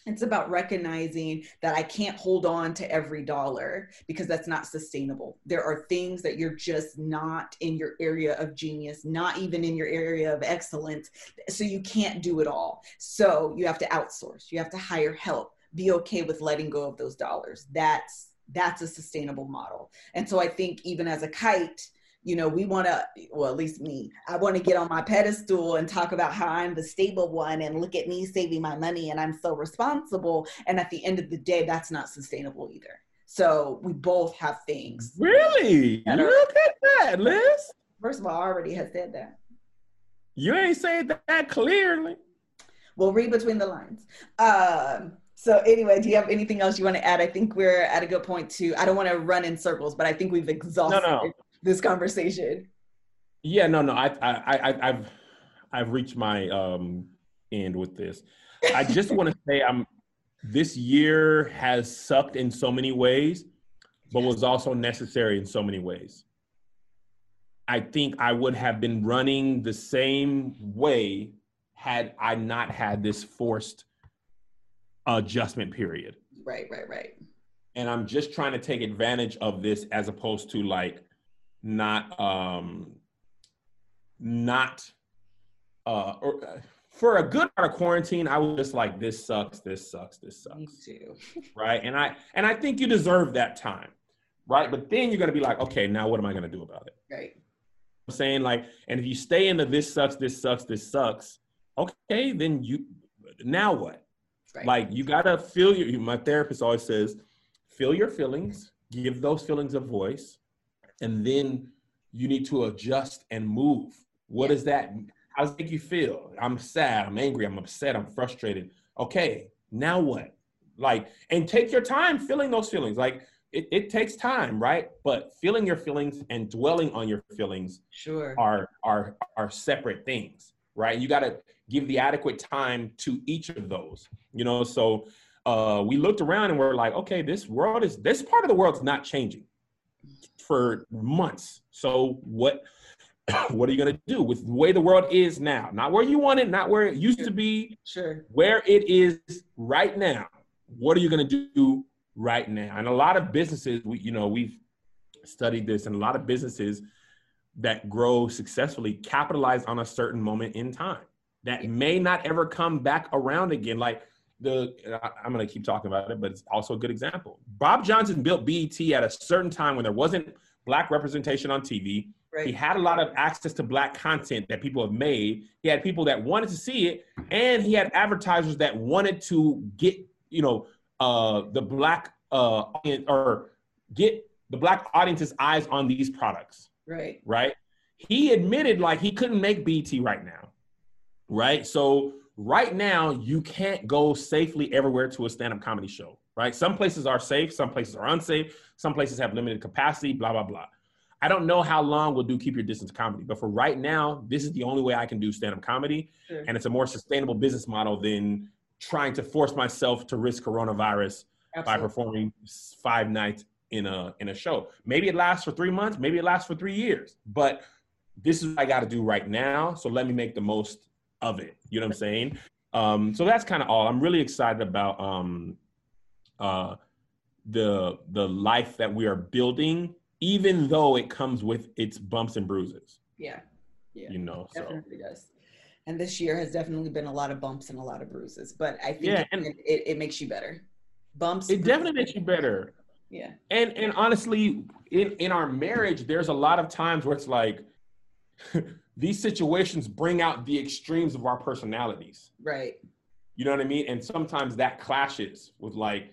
It's about recognizing that I can't hold on to every dollar because that's not sustainable. There are things that you're just not in your area of genius, not even in your area of excellence. So you can't do it all. So you have to outsource. You have to hire help. Be okay with letting go of those dollars. That's, that's a sustainable model. And so I think even as a kite, you know, we want to, well, at least me, I want to get on my pedestal and talk about how I'm the stable one and look at me saving my money and I'm so responsible. And at the end of the day, that's not sustainable either. So we both have things. Really? That are, look at that, Liz. First of all, I already have said that. You ain't said that clearly. Well, read between the lines. Um, so anyway, do you have anything else you want to add? I think we're at a good point to, I don't want to run in circles, but I think we've exhausted no, no. this conversation. Yeah, no, no, I, I, I, I've, I've reached my um, end with this. I just want to say, I'm. This year has sucked in so many ways, but was also necessary in so many ways. I think I would have been running the same way had I not had this forced adjustment period. Right, right, right. And I'm just trying to take advantage of this as opposed to like, not um not uh or, uh, for a good part of quarantine I was just like, this sucks, this sucks, this sucks. Me too. Right? And I and I think you deserve that time, right? But then you're gonna be like, okay, now what am I gonna do about it? Right. I'm saying like, and if you stay into this sucks, this sucks, this sucks, okay, then you now what? Right. Like you gotta feel your my therapist always says, feel your feelings, give those feelings a voice. And then you need to adjust and move. What does that, how does it make you feel? I'm sad, I'm angry, I'm upset, I'm frustrated. Okay, now what? Like, and take your time feeling those feelings. Like, it, it takes time, right? But feeling your feelings and dwelling on your feelings sure. are, are, are separate things, right? You gotta give the adequate time to each of those, you know? So uh, we looked around and we're like, okay, this world is, this part of the world's not changing for months. So what, what are you going to do with the way the world is now? Not where you want it, not where it used sure. to be, sure. where it is right now. What are you going to do right now? And a lot of businesses, we, you know, we've studied this, and a lot of businesses that grow successfully capitalize on a certain moment in time that yeah. may not ever come back around again. Like the, I'm going to keep talking about it, but it's also a good example. Bob Johnson built B E T at a certain time when there wasn't Black representation on T V. Right. He had a lot of access to Black content that people have made. He had people that wanted to see it, and he had advertisers that wanted to get, you know, uh, the Black uh, or get the Black audience's eyes on these products. Right. Right. He admitted like he couldn't make B E T right now. Right. So right now you can't go safely everywhere to a stand-up comedy show. Right? Some places are safe, some places are unsafe, some places have limited capacity, blah, blah, blah. I don't know how long we'll do Keep Your Distance Comedy, but for right now, this is the only way I can do stand-up comedy. Sure. And it's a more sustainable business model than trying to force myself to risk coronavirus Absolutely. By performing five nights in a, in a show. Maybe it lasts for three months, maybe it lasts for three years, but this is what I gotta do right now. So let me make the most of it. You know what I'm saying? Um, so that's kind of all. I'm really excited about, um, Uh, the the life that we are building, even though it comes with its bumps and bruises. Yeah, yeah. You know, it definitely so. Does. And this year has definitely been a lot of bumps and a lot of bruises, but I think yeah, and it, it, it makes you better. Bumps. It bruises. Definitely makes you better. Yeah. And and honestly, in in our marriage, there's a lot of times where it's like these situations bring out the extremes of our personalities. Right. You know what I mean? And sometimes that clashes with like.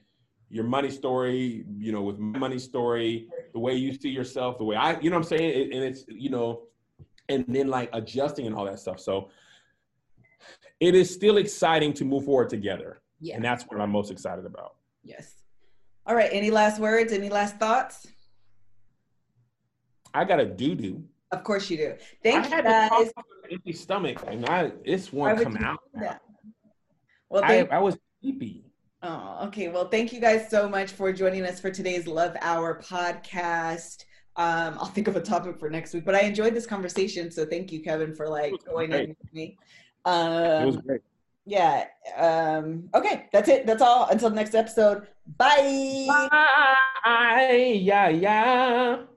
Your money story, you know, with my money story, the way you see yourself, the way I, you know what I'm saying? It, and it's, you know, and then like adjusting and all that stuff. So it is still exciting to move forward together. Yeah. And that's what I'm most excited about. Yes. All right. Any last words? Any last thoughts? I got a doo-doo. Of course you do. Thank I you. I had guys. To talk about an empty stomach and I, this one come out. Well, I, I was sleepy. Oh, okay. Well, thank you guys so much for joining us for today's Love Hour podcast. Um, I'll think of a topic for next week, but I enjoyed this conversation. So thank you, Kevin, for like going in with me. Um, it was great. yeah. Um, okay, that's it. That's all. Until the next episode. Bye. Bye. Yeah, yeah.